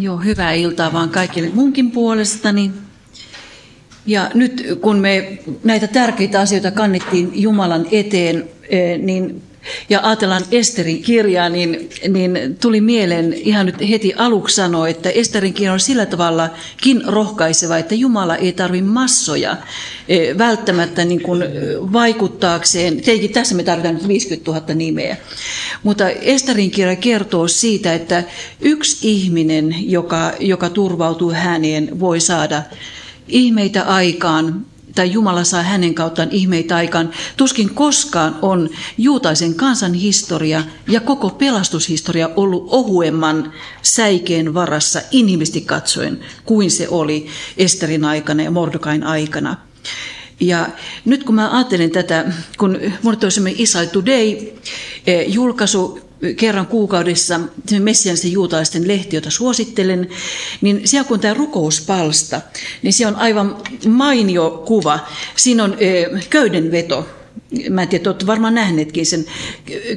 Joo, hyvää iltaa vaan kaikille munkin puolestani. Ja nyt kun me näitä tärkeitä asioita kannettiin Jumalan eteen, niin ja ajatellaan Esterin kirjaa, niin tuli mieleen ihan nyt heti aluksi sanoa, että Esterin kirja on sillä tavallakin rohkaiseva, että Jumala ei tarvitse massoja välttämättä niin kuin vaikuttaakseen. Tietenkin tässä me tarvitaan nyt 50 000 nimeä, mutta Esterin kirja kertoo siitä, että yksi ihminen, joka turvautuu häneen, voi saada ihmeitä aikaan. Tai Jumala saa hänen kauttaan ihmeitä aikaan. Tuskin koskaan on juutalaisen kansan historia ja koko pelastushistoria ollut ohuemman säikeen varassa inhimillisesti katsoen kuin se oli Esterin aikana ja Mordokain aikana. Ja nyt kun mä ajattelen tätä, kun minulle tuli semmoinen Israel Today-julkaisu kerran kuukaudessa, messiaanisten juutalaisten lehti, jota suosittelen, niin siellä kun tämä rukouspalsta, niin siellä on aivan mainio kuva. Siinä on köydenveto. Mä en tiedä, olette varmaan nähneetkin sen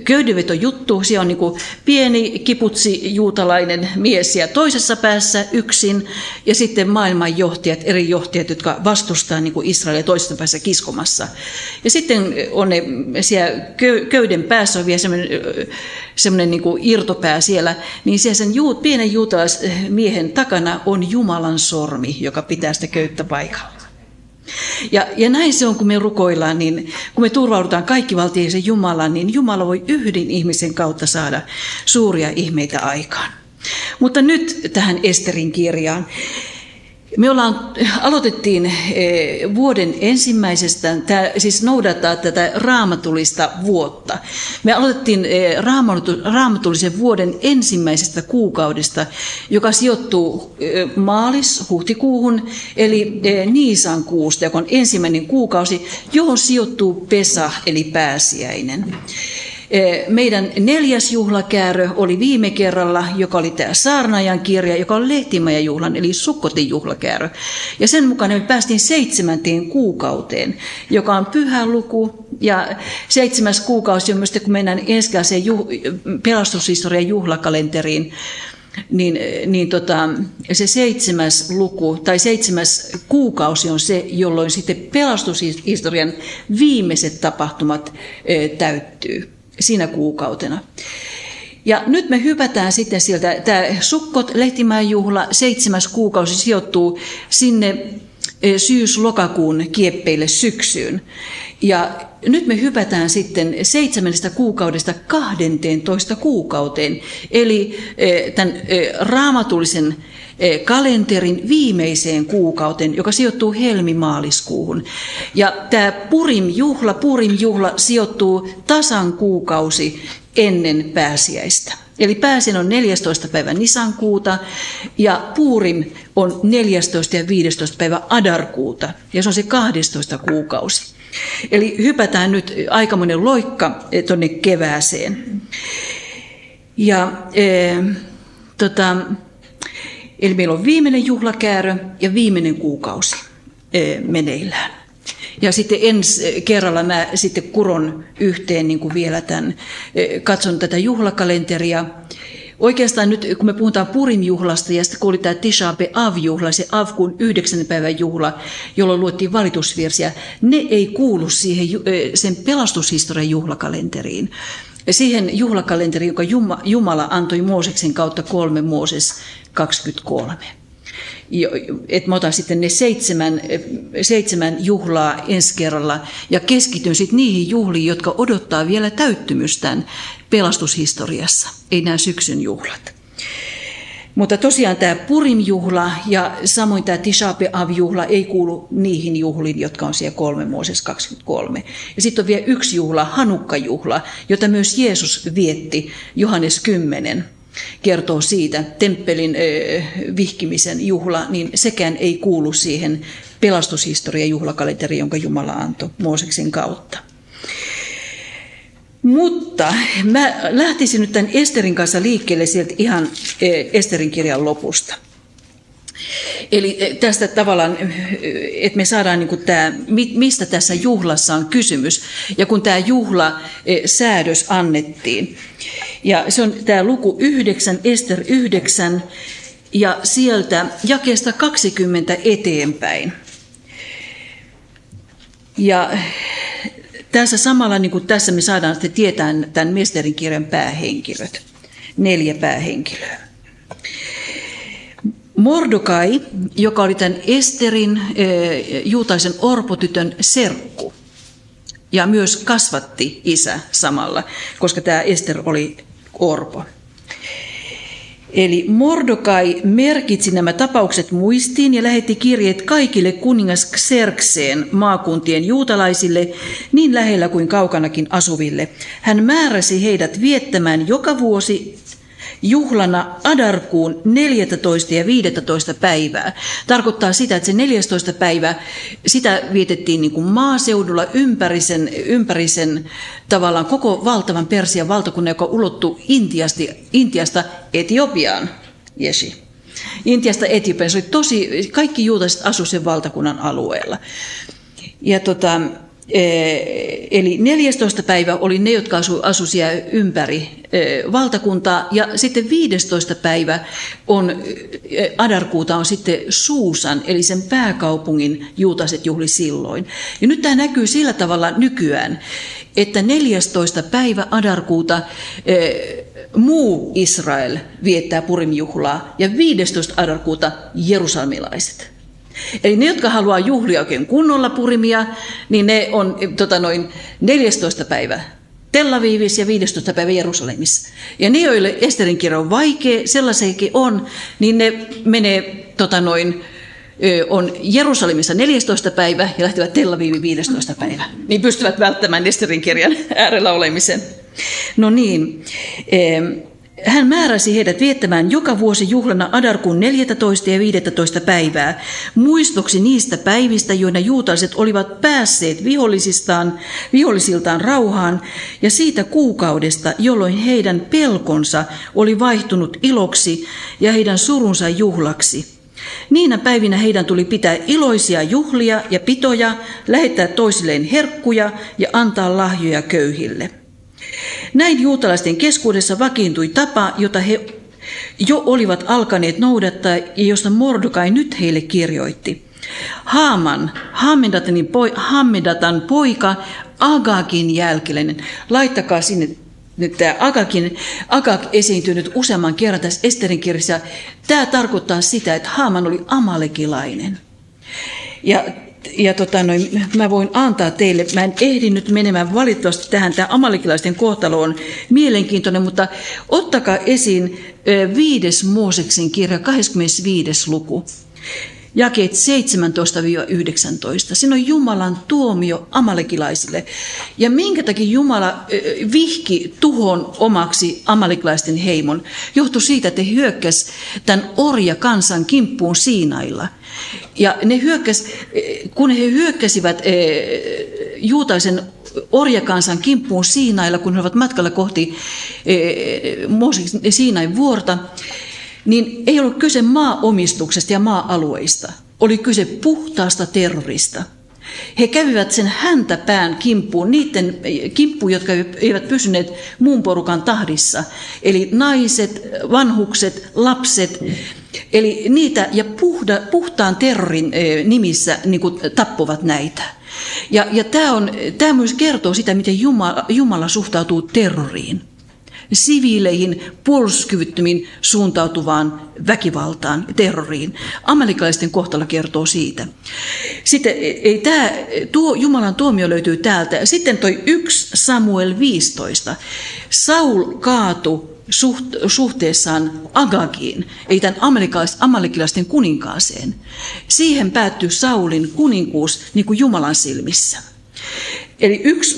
köydenvetojuttu. Siellä on niin kuin pieni kiputsi juutalainen mies ja toisessa päässä yksin. Ja sitten maailman johtajat, eri johtajat, jotka vastustaa niin kuin Israelia toisessa päässä kiskomassa. Ja sitten on ne siellä köyden päässä on vielä semmoinen niin kuin irtopää siellä. Niin siellä sen pienen juutalaismiehen takana on Jumalan sormi, joka pitää sitä köyttä paikalla. Ja näin se on, kun me rukoillaan, niin kun me turvaudutaan kaikkivaltiaisen Jumalaan, niin Jumala voi yhden ihmisen kautta saada suuria ihmeitä aikaan. Mutta nyt tähän Esterin kirjaan. Me aloitettiin vuoden ensimmäisestä, siis noudattaa tätä raamatullista vuotta. Me aloitettiin raamatullisen vuoden ensimmäisestä kuukaudesta, joka sijoittuu maalis-huhtikuuhun, eli Niisan kuusta, joka on ensimmäinen kuukausi, johon sijoittuu Pesah, eli pääsiäinen. Meidän neljäs juhlakäärö oli viime kerralla, joka oli tämä saarnaajan kirja, joka on lehtimajajuhlan eli Sukkotin juhlakäärö. Ja sen mukaan me päästiin 7. kuukauteen, joka on pyhä luku. Ja 7. kuukausi on myös, kun mennään ensimmäiseen pelastushistorian juhlakalenteriin, niin se 7. luku tai 7. kuukausi on se, jolloin sitten pelastushistorian viimeiset tapahtumat täyttyy. Siinä kuukautena. Ja nyt me hypätään sitten sieltä, tämä Sukkot, Lehtimäen juhla, 7. kuukausi sijoittuu sinne syys-lokakuun kieppeille syksyyn. Ja nyt me hypätään sitten 7. kuukaudesta 12. kuukauteen, eli tämän raamatullisen kalenterin viimeiseen kuukauteen, joka sijoittuu helmimaaliskuuhun. Ja tämä Purim-juhla sijoittuu tasan kuukausi ennen pääsiäistä. Eli pääsiäinen on 14. päivä Nisankuuta ja Purim on 14. ja 15. päivä Adarkuuta, ja se on se 12. kuukausi. Eli hypätään nyt aikamoinen loikka tuonne kevääseen. Ja eli meillä on viimeinen juhlakäärö ja viimeinen kuukausi meneillään. Ja sitten ensi kerralla mä sitten kuron yhteen niin kuin vielä tämän, katson tätä juhlakalenteria. Oikeastaan nyt, kun me puhutaan Purim-juhlasta ja sitten kun oli tämä Tisha B'Av-juhla, se Avkuun 9. päivän juhla, jolloin luettiin valitusvirsiä, ne ei kuulu siihen sen pelastushistorian juhlakalenteriin. Siihen juhlakalenteriin, joka Jumala antoi Mooseksen kautta 3 Mooses 23. Et mä otan sitten ne seitsemän juhlaa ensi kerralla ja keskityn sitten niihin juhliin, jotka odottaa vielä täyttymystään pelastushistoriassa, ei nämä syksyn juhlat. Mutta tosiaan tämä Purim-juhla ja samoin tämä Tisha B'Av-juhla ei kuulu niihin juhliin, jotka on siellä 3 Mooses 23. Ja sitten on vielä yksi juhla, Hanukka-juhla, jota myös Jeesus vietti, Johannes 10. Kertoo siitä temppelin vihkimisen juhla, niin sekään ei kuulu siihen pelastushistorian juhlakalenteriin, jonka Jumala antoi Mooseksen kautta. Mutta mä lähtisin nyt tämän Esterin kanssa liikkeelle sieltä ihan Esterin kirjan lopusta. Eli tästä tavallaan, että me saadaan niin kuin tämä, mistä tässä juhlassa on kysymys, ja kun tämä juhlasäädös annettiin. Ja se on tämä luku 9, Ester 9, ja sieltä jakeesta 20 eteenpäin. Ja tässä samalla, niin kuin tässä me saadaan sitten tietää tämän mestarin kirjan päähenkilöt, 4 päähenkilöä. Mordokai, joka oli tämän Esterin, juutalaisen orpotytön serkku, ja myös kasvatti isä samalla, koska tämä Ester oli orpo. Eli Mordokai merkitsi nämä tapaukset muistiin ja lähetti kirjeet kaikille kuningas Xerxeen maakuntien juutalaisille niin lähellä kuin kaukanakin asuville. Hän määräsi heidät viettämään joka vuosi juhlana Adarkuun 14. ja 15. päivää. Tarkoittaa sitä, että se 14. päivä, sitä vietettiin niin kuin maaseudulla ympäri sen tavallaan koko valtavan Persian valtakunnan, joka ulottui Intiasta Etiopiaan. Jeshi. Intiasta Etiopiaan. Se oli kaikki juutalaiset asuivat sen valtakunnan alueella. Ja eli 14. päivä oli ne, jotka asuivat siellä ympäri valtakuntaa, ja sitten 15. päivä on Adarkuuta on sitten Suusan, eli sen pääkaupungin juutalaiset juhli silloin. Ja nyt tämä näkyy sillä tavalla nykyään, että 14. päivä Adarkuuta muu Israel viettää purimjuhlaa, ja 15. Adarkuuta jerusalemilaiset. Eli ne, jotka haluaa juhlia oikein kunnolla purimia, niin ne on noin 14. päivä Tel Avivissa ja 15. päivä Jerusalemissa. Ja ne, joille Esterin kirja on vaikea, sellaisenkin on, niin ne menee on Jerusalemissa 14. päivä ja lähtevät Tel Aviviin 15. päivä. Niin pystyvät välttämään Esterin kirjan äärellä olemisen. No niin. Hän määräsi heidät viettämään joka vuosi juhlana Adarkuun 14. ja 15. päivää muistoksi niistä päivistä, joina juutalaiset olivat päässeet vihollisiltaan rauhaan, ja siitä kuukaudesta, jolloin heidän pelkonsa oli vaihtunut iloksi ja heidän surunsa juhlaksi. Niinä päivinä heidän tuli pitää iloisia juhlia ja pitoja, lähettää toisilleen herkkuja ja antaa lahjoja köyhille. Näin juutalaisten keskuudessa vakiintui tapa, jota he jo olivat alkaneet noudattaa ja josta Mordokai nyt heille kirjoitti. Haaman, Hammedatan poika, Agagin jälkeläinen. Laittakaa sinne nyt tämä Agag esiintyy nyt useamman kerran tässä Esterin kirjassa. Tämä tarkoittaa sitä, että Haaman oli amalekilainen. Ja mä voin antaa teille, mä en ehdi nyt menemään valitettavasti tähän, tämä amalekilaisten kohtalo on mielenkiintoinen, mutta ottakaa esiin 5. Mooseksen kirja, 25. luku, jakeet 17-19. Siinä on Jumalan tuomio amalekilaisille. Ja minkä takia Jumala vihki tuhon omaksi amalekilaisten heimon? Johtui siitä, että he hyökkäsivät tämän orjakansan kimppuun Siinailla. Ja kun he hyökkäsivät juutalaisen orjakansan kimppuun Siinailla, kun he ovat matkalla kohti Siinain vuorta, niin ei ollut kyse maaomistuksesta ja maa-alueista. Oli kyse puhtaasta terrorista. He kävivät sen häntäpään kimppuun, niiden kimppuun, jotka eivät pysyneet muun porukan tahdissa. Eli naiset, vanhukset, lapset, eli niitä ja puhtaan terrorin nimissä niin kuin tappuvat näitä. Ja tämä myös kertoo sitä, miten Jumala suhtautuu terroriin, siviileihin, puolustuskyvyttömiin suuntautuvaan väkivaltaan, terroriin. Amalekilaisten kohtalo kertoo siitä. Sitten tuo Jumalan tuomio löytyy täältä. Sitten 1 Samuel 15. Saul kaatui suhteessaan Agagiin, ei tämän amalekilaisten kuninkaaseen. Siihen päättyy Saulin kuninkuus niin kuin Jumalan silmissä. Eli 1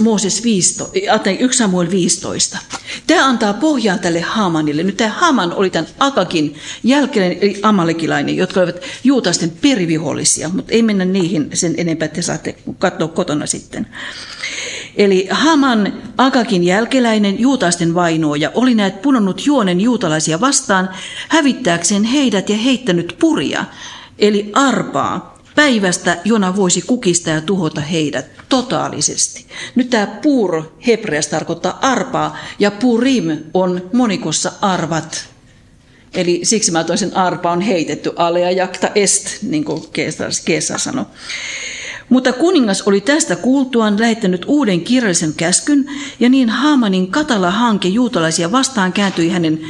Samuel 15. Tämä antaa pohjaa tälle Haamanille. Nyt tämä Haaman oli tämän Agagin jälkeläinen, eli amalekilainen, jotka olivat juutalaisten perivihollisia, mutta ei mennä niihin sen enempää, että te saatte katsoa kotona sitten. Eli Haaman, Agagin jälkeläinen, juutalaisten vainooja, oli näet punonnut juonen juutalaisia vastaan, hävittääkseen heidät ja heittänyt puria, eli arpaa, päivästä, jona voisi kukistaa ja tuhota heidät totaalisesti. Nyt tämä pur hebreassa tarkoittaa arpaa, ja purim on monikossa arvat. Eli siksi mä toin sen arpa on heitetty, alea jakta est, niin kuin Keesa sanoi. Mutta kuningas oli tästä kuultuaan lähettänyt uuden kirjallisen käskyn, ja niin Haamanin katala hanke juutalaisia vastaan kääntyi hänen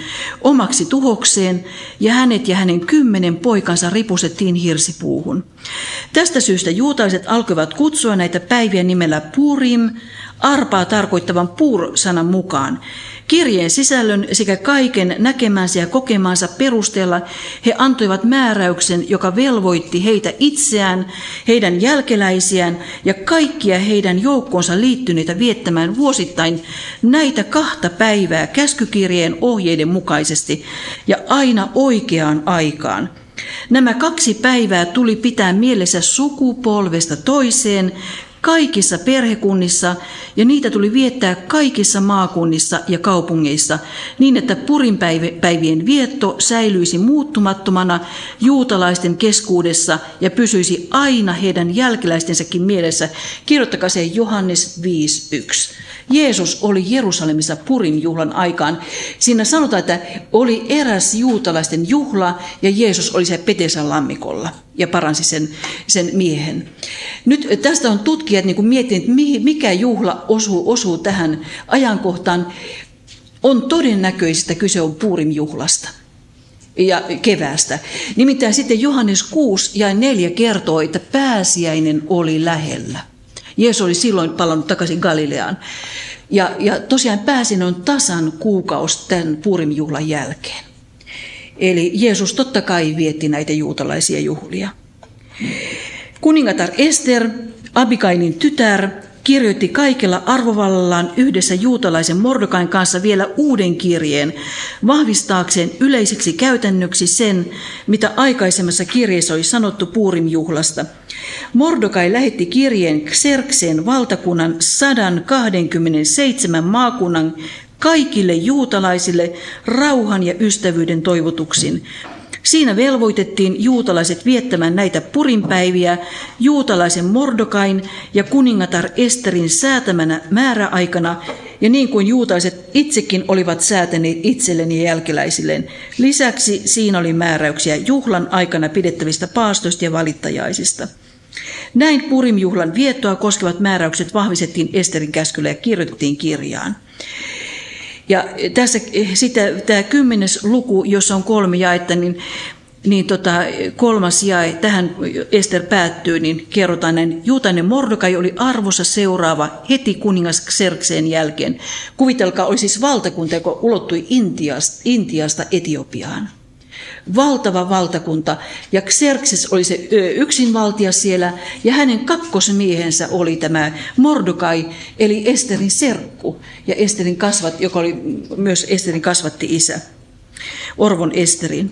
omaksi tuhokseen, ja hänet ja hänen 10 poikansa ripusettiin hirsipuuhun. Tästä syystä juutalaiset alkoivat kutsua näitä päiviä nimellä Purim, arpaa tarkoittavan puur-sanan mukaan. Kirjeen sisällön sekä kaiken näkemänsä ja kokemansa perusteella he antoivat määräyksen, joka velvoitti heitä itseään, heidän jälkeläisiään ja kaikkia heidän joukkoonsa liittyneitä viettämään vuosittain näitä 2 päivää käskykirjeen ohjeiden mukaisesti ja aina oikeaan aikaan. Nämä 2 päivää tuli pitää mielessä sukupolvesta toiseen, kaikissa perhekunnissa, ja niitä tuli viettää kaikissa maakunnissa ja kaupungeissa, niin että purinpäivien vietto säilyisi muuttumattomana juutalaisten keskuudessa ja pysyisi aina heidän jälkeläistensäkin mielessä. Kirjoittakaa se Johannes 5.1. Jeesus oli Jerusalemissa Purin juhlan aikaan. Siinä sanotaan, että oli eräs juutalaisten juhla, ja Jeesus oli se Betesan lammikolla ja paransi sen miehen. Nyt tästä on tutkijat niin miettineet, mikä juhla osuu tähän ajankohtaan. On todennäköistä, kyse on Purim-juhlasta ja keväästä. Nimittäin sitten Johannes 6:4 kertoo, että pääsiäinen oli lähellä. Jeesus oli silloin palannut takaisin Galileaan. Ja tosiaan pääsiäinen on tasan kuukausi tämän Purim-juhlan jälkeen. Eli Jeesus totta kai vietti näitä juutalaisia juhlia. Kuningatar Ester, Abikainin tytär, kirjoitti kaikella arvovallallaan yhdessä juutalaisen Mordokain kanssa vielä uuden kirjeen, vahvistaakseen yleiseksi käytännöksi sen, mitä aikaisemmassa kirjeessä oli sanottu Purim-juhlasta. Mordokai lähetti kirjeen Xerxeen valtakunnan 127 maakunnan kaikille juutalaisille rauhan ja ystävyyden toivotuksin. Siinä velvoitettiin juutalaiset viettämään näitä purinpäiviä juutalaisen Mordokain ja kuningatar Esterin säätämänä määräaikana, ja niin kuin juutalaiset itsekin olivat säätäneet itselleen ja jälkeläisilleen. Lisäksi siinä oli määräyksiä juhlan aikana pidettävistä paastoista ja valittajaisista. Näin Purim-juhlan viettoa koskevat määräykset vahvistettiin Esterin käskyllä ja kirjoitettiin kirjaan. Ja tässä tämä 10. luku, jossa on 3 jaetta, niin 3. jae, tähän Ester päättyy, niin kerrotaan näin. Juutalainen Mordokai oli arvossa seuraava heti kuningas Xerxeen jälkeen. Kuvitelkaa, oli siis valtakunta, joka ulottui Intiasta Etiopiaan. Valtava valtakunta, ja Xerxes oli se yksinvaltias siellä, ja hänen kakkosmiehensä oli tämä Mordokai, eli Esterin serkku, ja Esterin kasvatti, joka oli myös Esterin kasvatti-isä, Orvon Esterin.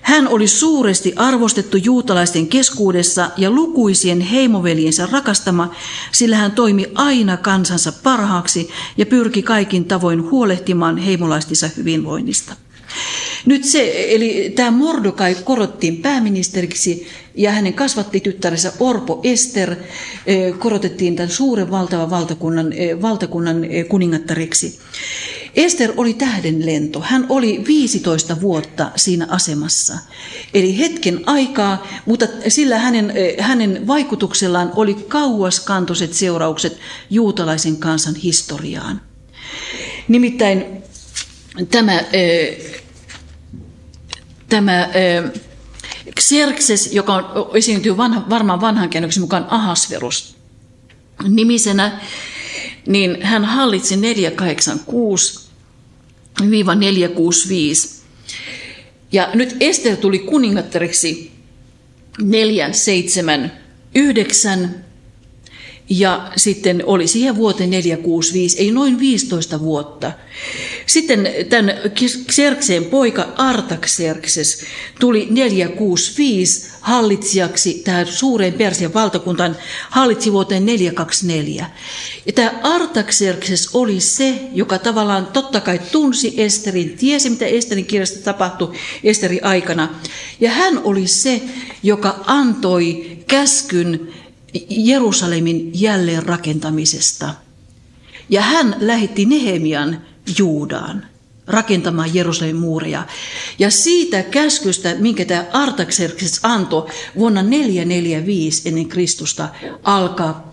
Hän oli suuresti arvostettu juutalaisten keskuudessa ja lukuisien heimoveliensä rakastama, sillä hän toimi aina kansansa parhaaksi ja pyrki kaikin tavoin huolehtimaan heimolaistensa hyvinvoinnista. Nyt eli tämä Mordokai korottiin pääministeriksi ja hänen kasvattityttärensä Orpo Ester korotettiin tämän suuren valtakunnan kuningattareksi. Ester oli tähdenlento. Hän oli 15 vuotta siinä asemassa, eli hetken aikaa, mutta sillä hänen vaikutuksellaan oli kauaskantoiset seuraukset juutalaisen kansan historiaan. Nimittäin tämä Xerxes, joka esiintyy varmaan vanhan käännöksen mukaan Ahasverus nimisenä, niin hän hallitsi 486-465. Ja nyt Ester tuli kuningattareksi 479 ja sitten oli siihen vuoteen 465, ei noin 15 vuotta. Sitten tämän Xerxeen poika Artaxerxes tuli 465 hallitsijaksi tähän suureen Persian valtakuntaan, hallitsi vuoteen 424. Ja tämä Artaxerxes oli se, joka tavallaan totta kai tunsi Esterin, tiesi mitä Esterin kirjasta tapahtui Esterin aikana. Ja hän oli se, joka antoi käskyn Jerusalemin jälleenrakentamisesta. Ja hän lähetti Nehemian Juudaan. rakentamaan Jerusalemin muuria. Ja siitä käskystä, minkä tämä Artaxerxes antoi vuonna 445 ennen Kristusta, alkaa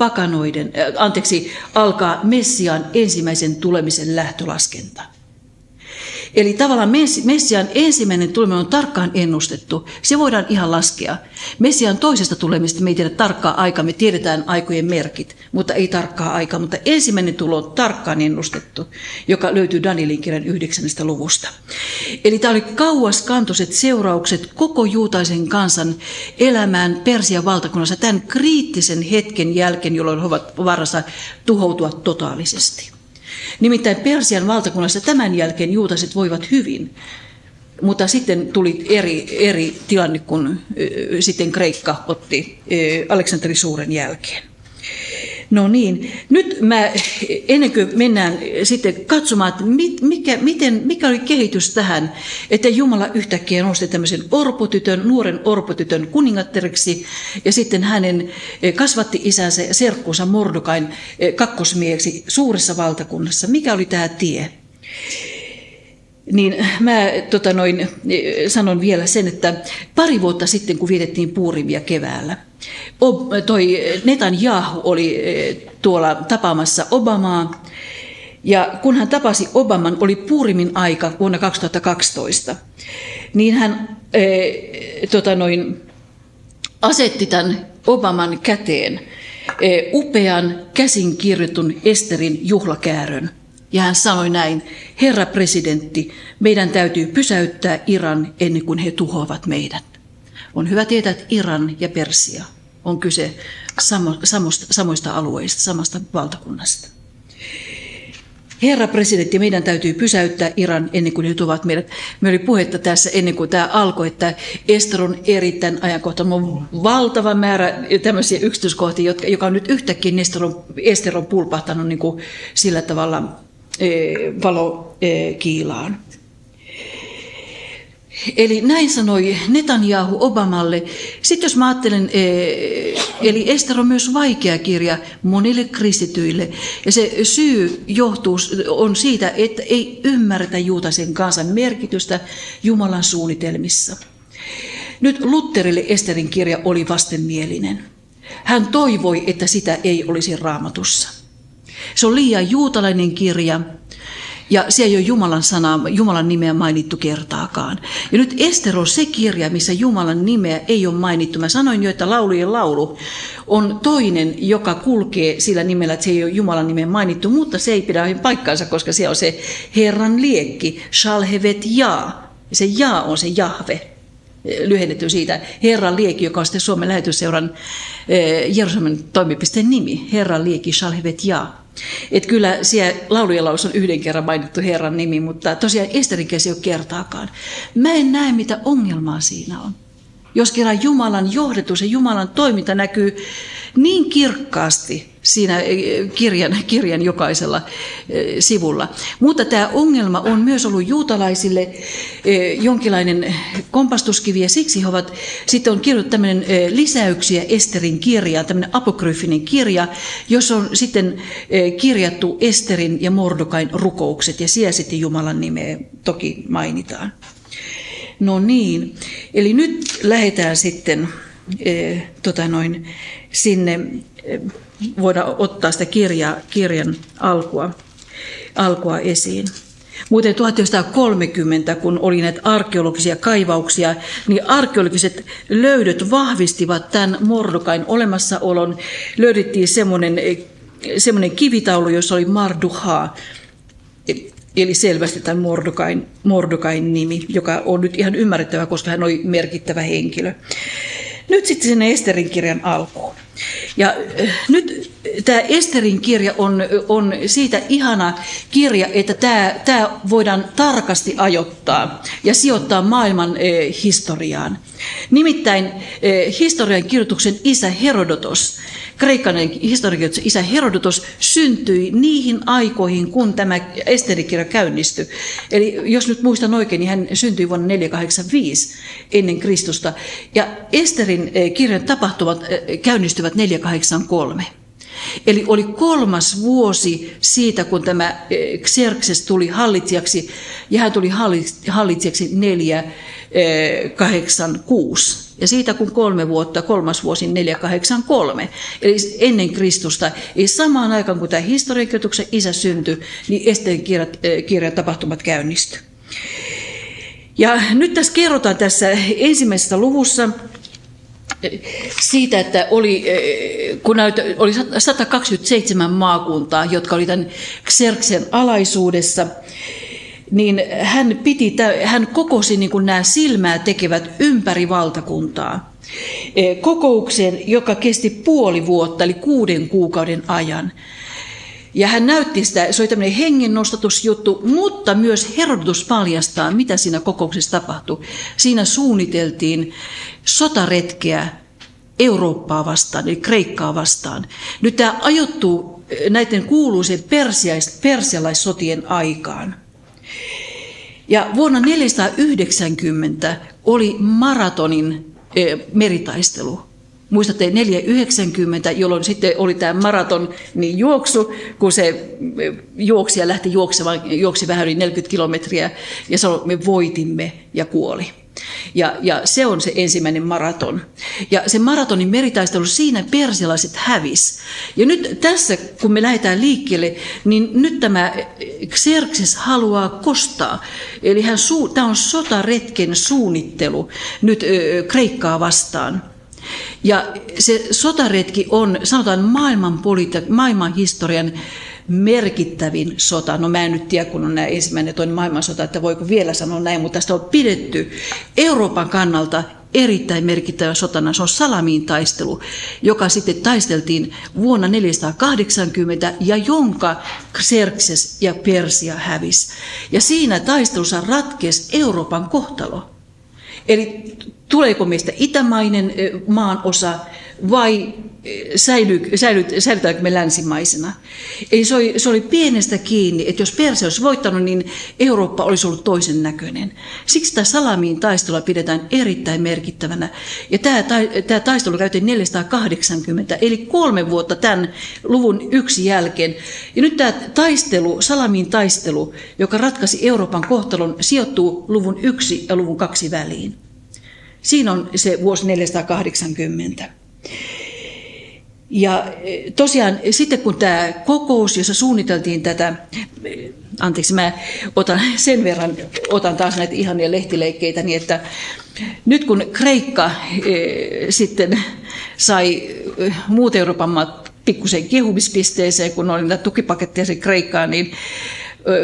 alkaa Messiaan ensimmäisen tulemisen lähtölaskenta. Eli tavallaan Messiaan ensimmäinen tuleminen on tarkkaan ennustettu. Se voidaan ihan laskea. Messiaan toisesta tulemista me ei tiedä tarkkaa aikaa, me tiedetään aikojen merkit, mutta ei tarkkaa aikaa. Mutta ensimmäinen tulo on tarkkaan ennustettu, joka löytyy Danielin kirjan 9. luvusta. Eli tämä oli kauaskantoiset seuraukset koko juutaisen kansan elämään Persian valtakunnassa tämän kriittisen hetken jälkeen, jolloin he ovat varassa tuhoutua totaalisesti. Nimittäin Persian valtakunnassa tämän jälkeen juutalaiset voivat hyvin, mutta sitten tuli eri tilanne, kun sitten Kreikka otti Aleksanteri Suuren jälkeen. No niin, nyt ennen kuin mennään sitten katsomaan, että mikä oli kehitys tähän, että Jumala yhtäkkiä nosti tämmöisen nuoren orpotytön kuningattareksi ja sitten hänen kasvatti isänsä ja serkkunsa Mordokain kakkosmieheksi suuressa valtakunnassa. Mikä oli tämä tie? Niin mä sanon vielä sen, että pari vuotta sitten, kun vietettiin Puurimia keväällä, Netanyahu oli tuolla tapaamassa Obamaa, ja kun hän tapasi Obaman, oli Puurimin aika vuonna 2012, niin hän asetti tämän Obaman käteen upean käsinkirjoitun Esterin juhlakäärön. Ja hän sanoi näin: herra presidentti, meidän täytyy pysäyttää Iran ennen kuin he tuhoavat meidät. On hyvä tietää, että Iran ja Persia on kyse samoista alueista, samasta valtakunnasta. Herra presidentti, meidän täytyy pysäyttää Iran ennen kuin he tuovat meidät. Meillä oli puhetta tässä ennen kuin tämä alkoi, että Ester on erittäin ajankohtainen. On valtava määrä tämmöisiä yksityiskohtia, joka on nyt yhtäkkiä Ester on pulpahtanut niin kuin sillä tavalla valokiilaan. Eli näin sanoi Netanyahu Obamalle. Sitten jos mä ajattelen, eli Ester on myös vaikea kirja monille kristityille. Ja se syy on siitä, että ei ymmärretä juutaisen kansan merkitystä Jumalan suunnitelmissa. Nyt Lutherille Esterin kirja oli vastenmielinen. Hän toivoi, että sitä ei olisi Raamatussa. Se on liian juutalainen kirja. Ja siellä ei ole Jumalan nimeä mainittu kertaakaan. Ja nyt Ester on se kirja, missä Jumalan nimeä ei ole mainittu. Mä sanoin jo, että laulujen laulu on toinen, joka kulkee sillä nimellä, että se ei ole Jumalan nimeä mainittu, mutta se ei pidä paikkaansa, koska siellä on se Herran liekki, Shalhevet Jaa. Se Jaa on se Jahve, lyhennetty siitä. Herran liekki, joka on sitten Suomen lähetysseuran Jerusalemin toimipisteen nimi, Herran liekki, Shalhevet Jaa. Että kyllä siellä laulujen laulussa on yhden kerran mainittu Herran nimi, mutta tosiaan Esterin käsi ei ole kertaakaan. Mä en näe, mitä ongelmaa siinä on. Jos kerran Jumalan johdetus ja Jumalan toiminta näkyy niin kirkkaasti siinä kirjan jokaisella sivulla. Mutta tämä ongelma on myös ollut juutalaisille jonkinlainen kompastuskivi, ja siksi he ovat sitten on kirjoittanut lisäyksiä Esterin kirjaan, tämmöinen apokryfinen kirja, jossa on sitten kirjattu Esterin ja Mordokain rukoukset, ja siellä sitten Jumalan nimeä toki mainitaan. No niin, eli nyt lähdetään sitten sinne, voidaan ottaa sitä kirjan alkua esiin. Muuten 1930, kun oli näitä arkeologisia kaivauksia, niin arkeologiset löydöt vahvistivat tämän Mordokain olemassaolon. Löydettiin semmoinen kivitaulu, jossa oli Marduhaa. Eli selvästi tämän Mordokain nimi, joka on nyt ihan ymmärrettävä, koska hän oli merkittävä henkilö. Nyt sitten sinne Esterin kirjan alkuun. Ja nyt tämä Esterin kirja on siitä ihana kirja, että tämä voidaan tarkasti ajoittaa ja sijoittaa maailman historiaan. Nimittäin historian kirjoituksen isä Herodotos, kreikan historiankirjoituksen isä Herodotos, syntyi niihin aikoihin, kun tämä Esterin kirja käynnistyi. Eli jos nyt muistan oikein, niin hän syntyi vuonna 485 ennen Kristusta. Ja Esterin kirjan tapahtumat käynnistyvät 483. Eli oli kolmas vuosi siitä, kun tämä Xerxes tuli hallitsijaksi, ja hän tuli hallitsijaksi 486. Ja siitä kun 3 vuotta, kolmas vuosi 483, eli ennen Kristusta, ei samaan aikaan kun tämä historiankirjoituksen isä syntyi, niin Esteen kirjan tapahtumat käynnistyi. Ja nyt tässä kerrotaan tässä ensimmäisessä luvussa siitä, että oli 127 maakuntaa, jotka oli tämän Xerxen alaisuudessa, niin hän kokosi niin kuin nämä silmää tekevät ympäri valtakuntaa kokoukseen, joka kesti 0,5 vuotta, eli 6 kuukauden ajan. Ja hän näytti sitä, se oli tämmöinen hengennostatusjuttu, mutta myös Herodotus paljastaa, mitä siinä kokouksessa tapahtui. Siinä suunniteltiin sotaretkeä Eurooppaa vastaan, eli Kreikkaa vastaan. Nyt tämä ajoittuu näiden kuuluisen persialaissotien aikaan. Ja vuonna 490 oli Maratonin meritaistelu. Muistatte 490, jolloin sitten oli tämä maratonin juoksu, kun se juoksija lähti juoksi vähän yli 40 kilometriä ja sanoi, että me voitimme ja kuoli. Ja se on se ensimmäinen maraton. Ja se maratonin meritaistelu, siinä persialaiset hävisi. Ja nyt tässä, kun me lähdetään liikkeelle, niin nyt tämä Xerxes haluaa kostaa. Eli tämä on sotaretken suunnittelu nyt Kreikkaa vastaan. Ja se sotaretki on, sanotaan, maailmanhistorian merkittävin sota. No mä en nyt tiedä, kun on nämä ensimmäinen ja toinen maailmansota, että voiko vielä sanoa näin, mutta tästä on pidetty Euroopan kannalta erittäin merkittävä sotana. Se on Salamin taistelu, joka sitten taisteltiin vuonna 480 ja jonka Xerxes ja Persia hävisi. Ja siinä taistelussa ratkesi Euroopan kohtalo. Eli tuleeko meistä itämainen maanosa vai säilytäänkö me länsimaisena? Eli se oli pienestä kiinni, että jos Persia olisi voittanut, niin Eurooppa olisi ollut toisen näköinen. Siksi tämä Salamin taistelua pidetään erittäin merkittävänä. Ja tämä taistelu käytiin 480, eli 3 vuotta tämän luvun 1 jälkeen. Ja nyt tämä taistelu, Salamin taistelu, joka ratkaisi Euroopan kohtalon, sijoittuu luvun 1 ja luvun 2 väliin. Siinä on se vuosi 480. Ja tosiaan sitten kun tämä kokous, jossa suunniteltiin tätä, anteeksi mä otan taas näitä ihania lehtileikkeitä, niin että nyt kun Kreikka sitten sai muut Euroopan maat pikkusen kiehumispisteeseen, kun oli näitä tukipaketteja sen Kreikkaan, niin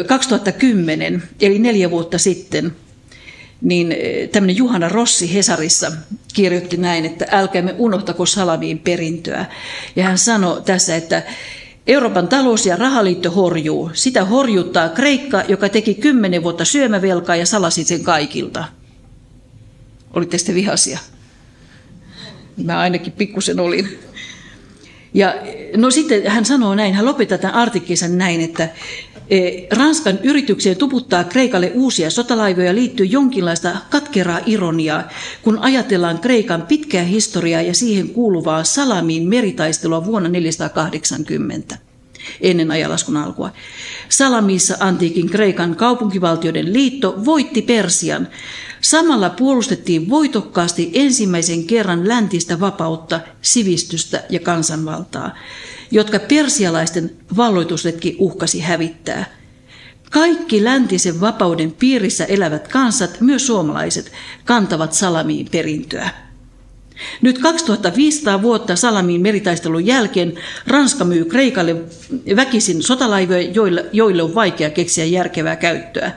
2010, eli 4 vuotta sitten, niin tämmöinen Juhana Rossi Hesarissa kirjoitti näin, että älkäämme unohtako Salamiin perintöä. Ja hän sanoi tässä, että Euroopan talous- ja rahaliitto horjuu. Sitä horjuttaa Kreikka, joka teki 10 vuotta syömävelkaa ja salasi sen kaikilta. Olitte sitten vihaisia? Mä ainakin pikkusen olin. Ja no sitten hän sanoo näin, hän lopettaa tämän artikkelinsa näin, että Ranskan yritykseen tuputtaa Kreikalle uusia sotalaivoja liittyy jonkinlaista katkeraa ironiaa, kun ajatellaan Kreikan pitkää historiaa ja siihen kuuluvaa Salamin meritaistelua vuonna 480 ennen ajanlaskun alkua. Salamissa antiikin Kreikan kaupunkivaltioiden liitto voitti Persian. Samalla puolustettiin voitokkaasti ensimmäisen kerran läntistä vapautta, sivistystä ja kansanvaltaa, jotka persialaisten valloitusretki uhkasi hävittää. Kaikki läntisen vapauden piirissä elävät kansat, myös suomalaiset, kantavat Salamiin perintöä. Nyt 2500 vuotta Salamiin meritaistelun jälkeen Ranska myy Kreikalle väkisin sotalaivoja, joille on vaikea keksiä järkevää käyttöä.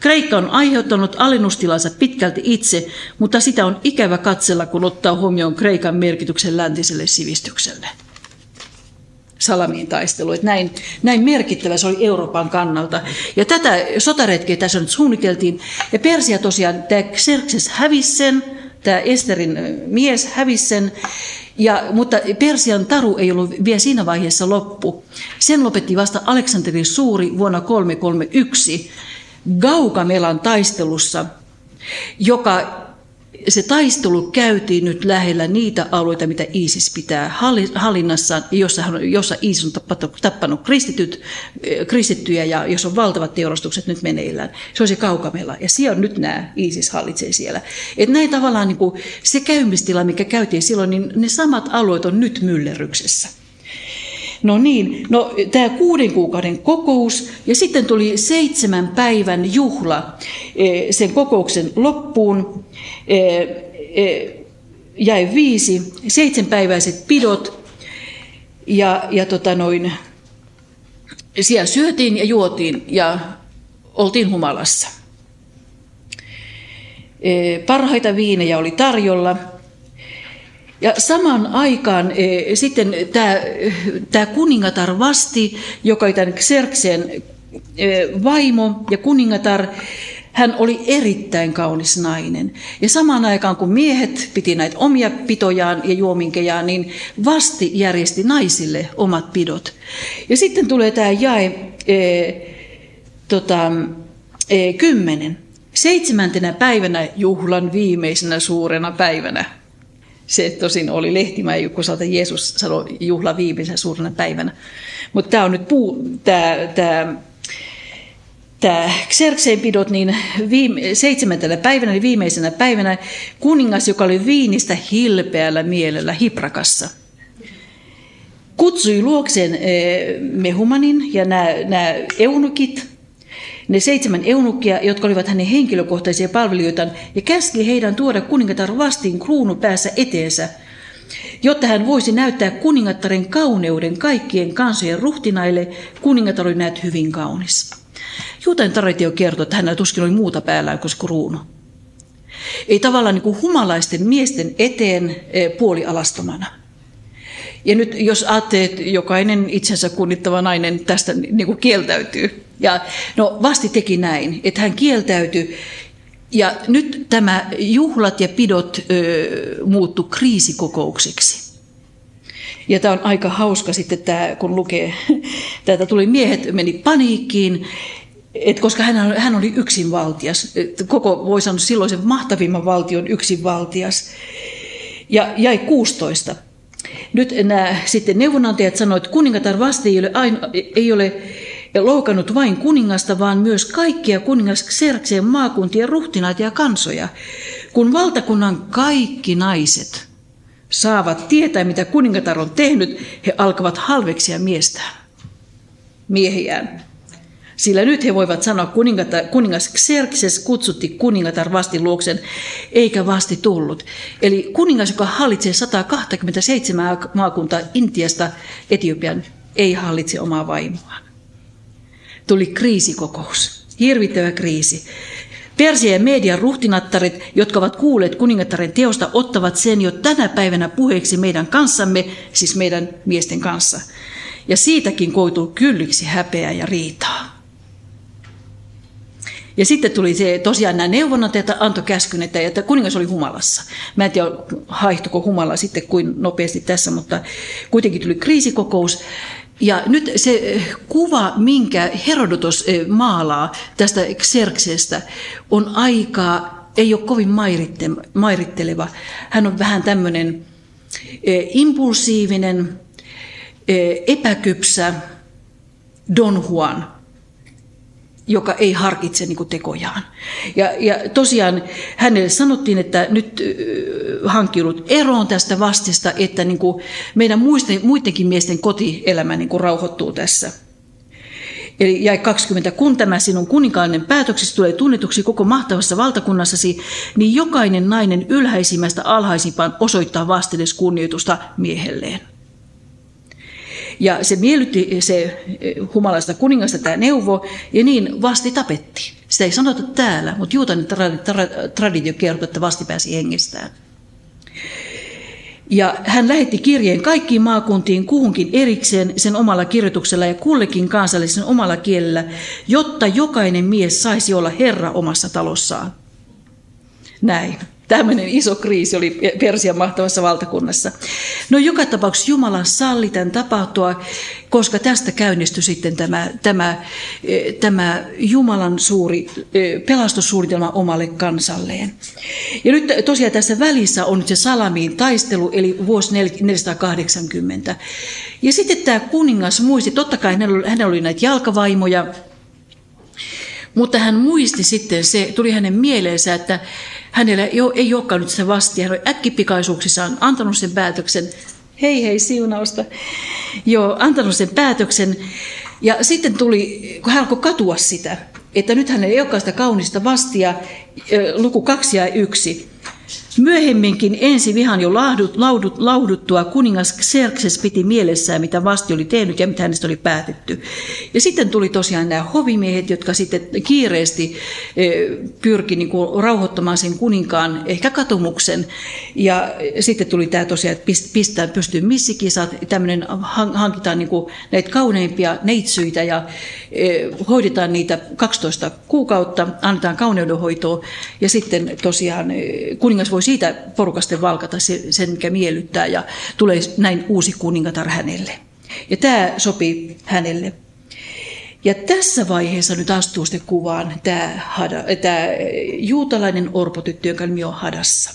Kreikka on aiheuttanut alennustilansa pitkälti itse, mutta sitä on ikävä katsella, kun ottaa huomioon Kreikan merkityksen läntiselle sivistykselle. Salamin taistelu, että näin merkittävä se oli Euroopan kannalta. Ja tätä sotaretkeä tässä nyt suunniteltiin. Ja Persia tosiaan, tämä Xerxes hävisi sen, tämä Esterin mies hävisi sen, mutta Persian taru ei ollut vielä siinä vaiheessa loppu. Sen lopetti vasta Aleksanteri Suuri vuonna 331. Gaugamelan taistelussa, joka se taistelu käytiin nyt lähellä niitä alueita, mitä ISIS pitää hallinnassaan, jossa ISIS on tappanut kristittyjä ja jos on valtavat teurastukset nyt meneillään. Se on se Kaukamela ja siellä on nyt nämä ISIS hallitsee siellä. Että näin tavallaan niin kuin se käymistila, mikä käytiin silloin, niin ne samat alueet on nyt myllerryksessä. No niin, no tämä 6 kuukauden kokous ja sitten tuli 7 päivän juhla sen kokouksen loppuun. Jäi 5, 7-päiväiset pidot ja siellä syötiin ja juotiin ja oltiin humalassa. Parhaita viinejä oli tarjolla. Ja samaan aikaan sitten tämä kuningatar Vasti, joka oli tämän Xerxen vaimo ja kuningatar, hän oli erittäin kaunis nainen. Ja samaan aikaan kun miehet piti näitä omia pitojaan ja juominkejaan, niin Vasti järjesti naisille omat pidot. Ja sitten tulee tämä jae 10. 7. päivänä juhlan viimeisenä suurena päivänä. Se tosin oli lehtimäen jukkosalta, Jeesus sanoi juhla viimeisenä suurena päivänä. Mutta tämä on nyt tämä Xerxenpidot, niin 7. päivänä, eli viimeisenä päivänä, kuningas, joka oli viinistä hilpeällä mielellä hiprakassa, kutsui luokseen Mehumanin ja nämä eunukit, ne 7 eunukia, jotka olivat hänen henkilökohtaisia palvelijoitaan, ja käski heidän tuoda kuningatar Vastin kruunu päässä eteensä, jotta hän voisi näyttää kuningattaren kauneuden kaikkien kansojen ruhtinaille. Kuningatar oli näet hyvin kaunis. Jotain tarvittiin kertoa, että hänellä tuskin oli muuta päällä kuin kruunu. Ei tavallaan niin kuin humalaisten miesten eteen puolialastomana. Ja nyt jos ajattelee, jokainen itsensä kunnittava nainen tästä niin kuin kieltäytyy. Ja no Vasti teki näin, että hän kieltäytyi. Ja nyt tämä juhlat ja pidot muuttui kriisikokouksiksi. Ja tämä on aika hauska sitten, tämä, kun lukee, täältä tuli miehet, meni paniikkiin, että koska hän oli yksinvaltias, koko voi sanoa silloisen mahtavimman valtion yksinvaltias, ja jäi 16. Nyt nämä sitten neuvonantajat sanoivat, että kuningatar Vasti ei ole loukannut vain kuningasta, vaan myös kaikkia kuningas Xerxen maakuntien ruhtinaita ja kansoja, kun valtakunnan kaikki naiset saavat tietää, mitä kuningatar on tehnyt, he alkavat halveksia miehiään. Sillä nyt he voivat sanoa, kuningas Xerxes kutsutti kuningatar Vastin luoksen, eikä Vasti tullut. Eli kuningas, joka hallitsee 127 maakuntaa Intiasta Etiopian, ei hallitse omaa vaimoaan. Tuli kriisikokous, hirvittävä kriisi. Persia ja Median ruhtinattaret, jotka ovat kuulleet kuningattaren teosta, ottavat sen jo tänä päivänä puheeksi meidän kanssamme, siis meidän miesten kanssa. Ja siitäkin koituu kylliksi häpeää ja riitaa. Ja sitten tuli se, tosiaan nämä neuvonantajat antoi käskyn, että kuningas oli humalassa. Mä en tiedä, haihtuiko humala sitten kuin nopeasti tässä, mutta kuitenkin tuli kriisikokous. Ja nyt se kuva, minkä Herodotos maalaa tästä Xerxestä, on ei ole kovin mairitteleva. Hän on vähän tämmöinen impulsiivinen, epäkypsä Don Juan, joka ei harkitse niin kuin tekojaan. Ja tosiaan hänelle sanottiin, että nyt hankkiudut eroon tästä Vastista, että niin kuin meidän muidenkin miesten kotielämä niin kuin rauhoittuu tässä. Eli jäi 20, kun tämä sinun kuninkaallinen päätöksesi tulee tunnetuksi koko mahtavassa valtakunnassasi, niin jokainen nainen ylhäisimmästä alhaisimpaan osoittaa vastedes kunnioitusta miehelleen. Ja se miellytti se humalaista kuningasta tämä neuvo, ja niin Vasti tapettiin. Sitä ei sanota täällä, mutta juutalainen traditio kertoo, että Vasti pääsi hengestään. Ja hän lähetti kirjeen kaikkiin maakuntiin kuhunkin erikseen sen omalla kirjoituksella ja kullekin kansallisen omalla kielellä, jotta jokainen mies saisi olla herra omassa talossaan. Näin. tämmöinen iso kriisi oli Persian mahtavassa valtakunnassa. No joka tapauksessa Jumalan salli tämän tapahtua, koska tästä käynnistyi sitten tämä Jumalan suuri pelastussuunnitelma omalle kansalleen. Ja nyt tosiaan tässä välissä on nyt se Salamiin taistelu, eli vuosi 480. Ja sitten tämä kuningas muisti, totta kai hänellä oli näitä jalkavaimoja, mutta hän muisti sitten, se tuli hänen mieleensä, että hänellä ei olekaan nyt sitä vastia. Hän oli äkkipikaisuuksissaan antanut sen päätöksen. Hei siunausta. Joo, antanut sen päätöksen. Ja sitten tuli, kun hän alkoi katua sitä, että nyt hänellä ei olekaan sitä kaunista vastia, luku 2 ja 1. Myöhemminkin ensi vihan jo lauduttua kuningas Xerxes piti mielessään, mitä vasti oli tehnyt ja mitä hänestä oli päätetty. Ja sitten tuli tosiaan nämä hovimiehet, jotka sitten kiireesti pyrki niin kuin rauhoittamaan sen kuninkaan ehkä katumuksen. Ja sitten tuli tämä tosiaan, että pistää pystyyn missikisat, tämmöinen hankitaan niin kuin näitä kauneimpia neitsyitä ja hoidetaan niitä 12 kuukautta, annetaan kauneudenhoitoa ja sitten tosiaan kuningas voi siitä porukasta valkata sen, mikä miellyttää, ja tulee näin uusi kuningatar hänelle. Ja tämä sopii hänelle. Ja tässä vaiheessa nyt astuu sitten kuvaan tämä juutalainen orpotyttö, jonka nimi on Hadassa,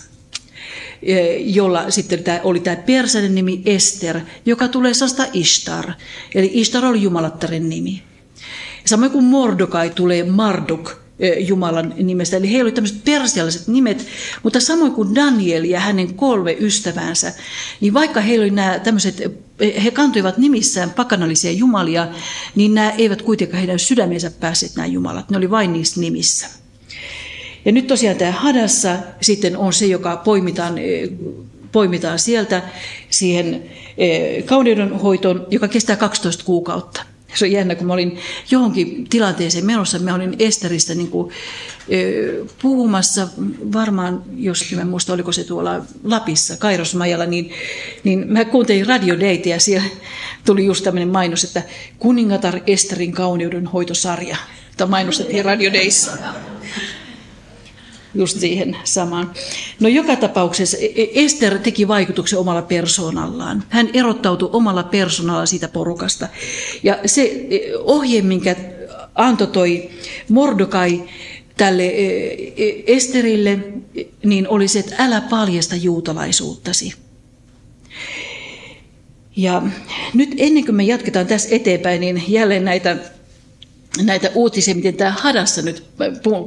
jolla sitten oli tämä persainen nimi Ester, joka tulee sanasta Ishtar. Eli Ishtar oli jumalattaren nimi. Samoin kuin Mordokai tulee Marduk Jumalan nimestä. Eli heillä oli tämmöiset persialaiset nimet, mutta samoin kuin Daniel ja hänen 3 ystävänsä, niin vaikka heillä oli nämä tämmöiset, he kantoivat nimissään pakanallisia jumalia, niin nämä eivät kuitenkaan heidän sydämensä päässeet nämä jumalat. Ne oli vain niissä nimissä. Ja nyt tosiaan tämä Hadassa sitten on se, joka poimitaan sieltä siihen kauneudenhoitoon, joka kestää 12 kuukautta. Se on jännä, kun mä olin johonkin tilanteeseen menossa, mä olin Esteristä niin kuin, puhumassa, varmaan joskin, mä muista, oliko se tuolla Lapissa, Kairosmajalla, niin mä kuuntelin radiodeitä ja siellä tuli just tämmöinen mainos, että kuningatar Esterin kauneudenhoitosarja, jota mainostettiin radiodeissa. Just siihen samaan. No joka tapauksessa Ester teki vaikutuksen omalla persoonallaan. Hän erottautui omalla persoonallaan siitä porukasta. Ja se ohje, minkä antoi toi Mordokai tälle Esterille, niin oli se, että älä paljasta juutalaisuuttasi. Ja nyt ennen kuin me jatketaan tässä eteenpäin, niin jälleen näitä uutisia, miten tämä Hadassa nyt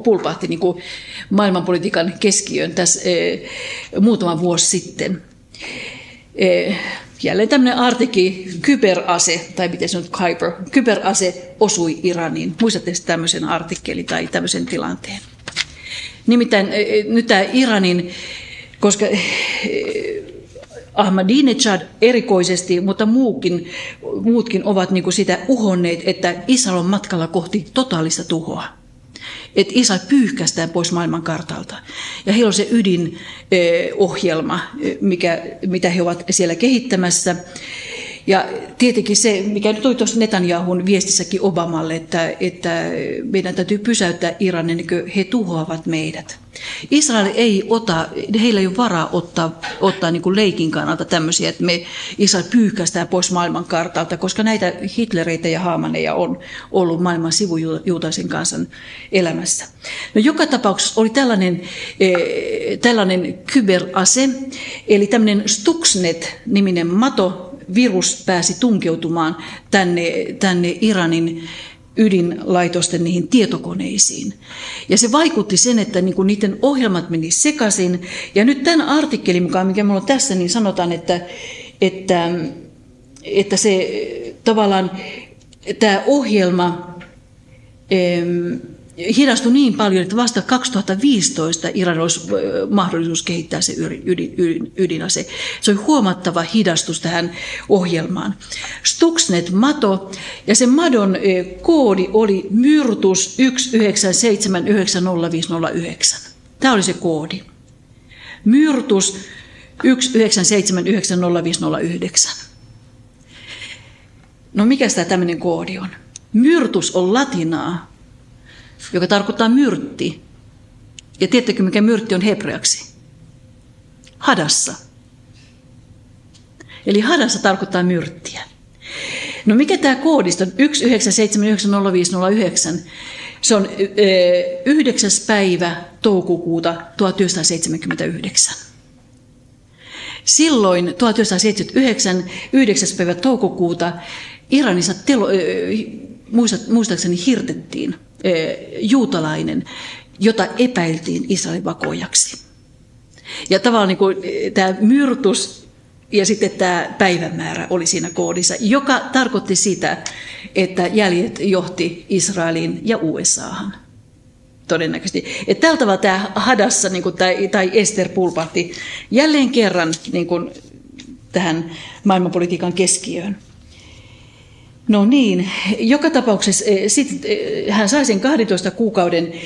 pulpahti niin kuin maailmanpolitiikan keskiöön tässä muutama vuosi sitten. Jälleen tämmöinen artikki, kyberase, tai miten se on Kyber, kyberase osui Iraniin. Muistatte tämmöisen artikkelin tai tämmöisen tilanteen. Nimittäin nyt tämä Iranin, koska Ahmadinejad erikoisesti, mutta muutkin ovat niin kuin sitä uhonneet, että Israel on matkalla kohti totaalista tuhoa. Että Israel pyyhkästään pois maailman kartalta. Ja heillä on se ydinohjelma, mitä he ovat siellä kehittämässä. Ja tietenkin se, mikä nyt oli tuossa Netanyahun viestissäkin Obamalle, että meidän täytyy pysäyttää Iran ennen kuin he tuhoavat meidät. Israel ei ota, heillä ei ole varaa ottaa niin kuin leikin kannalta tämmöisiä, että me Israel pyyhkästään pois maailmankartalta, koska näitä Hitlereitä ja Haamaneja on ollut maailman sivujuutaisen kansan elämässä. No, joka tapauksessa oli tällainen kyberase, eli tämmöinen Stuxnet-niminen virus pääsi tunkeutumaan tänne Iranin ydinlaitosten niihin tietokoneisiin. Ja se vaikutti sen, että niinku niiden ohjelmat meni sekaisin. Ja nyt tämän artikkelin mukaan, mikä minulla on tässä, niin sanotaan, että se tavallaan tämä ohjelma hidastui niin paljon, että vasta 2015 Iran olisi mahdollisuus kehittää se ydinase. Se oli huomattava hidastus tähän ohjelmaan. Stuxnet-mato, ja sen madon koodi oli myrtus 1979059. Tämä oli se koodi. Myrtus 1979059. No mikä tämä tämmöinen koodi on? Myrtus on latinaa, joka tarkoittaa myrtti. Ja tiedättekö, mikä myrtti on hebreaksi? hadassa. Eli hadassa tarkoittaa myrttiä. No mikä tämä koodisto 19790509? Se on 9. päivä toukokuuta 1979. Silloin 1979 9. päivä toukokuuta Iranissa muistaakseni hirtettiin juutalainen, jota epäiltiin Israelin vakoajaksi. Ja tavallaan niin kuin tämä myrtys ja sitten tämä päivämäärä oli siinä koodissa, joka tarkoitti sitä, että jäljet johti Israeliin ja USAhan todennäköisesti. Että tällä tavalla tämä Hadassa niin kuin, tai Ester pulpahti jälleen kerran niin kuin, tähän maailmanpolitiikan keskiöön. No niin, joka tapauksessa sit, hän sai sen 12 kuukauden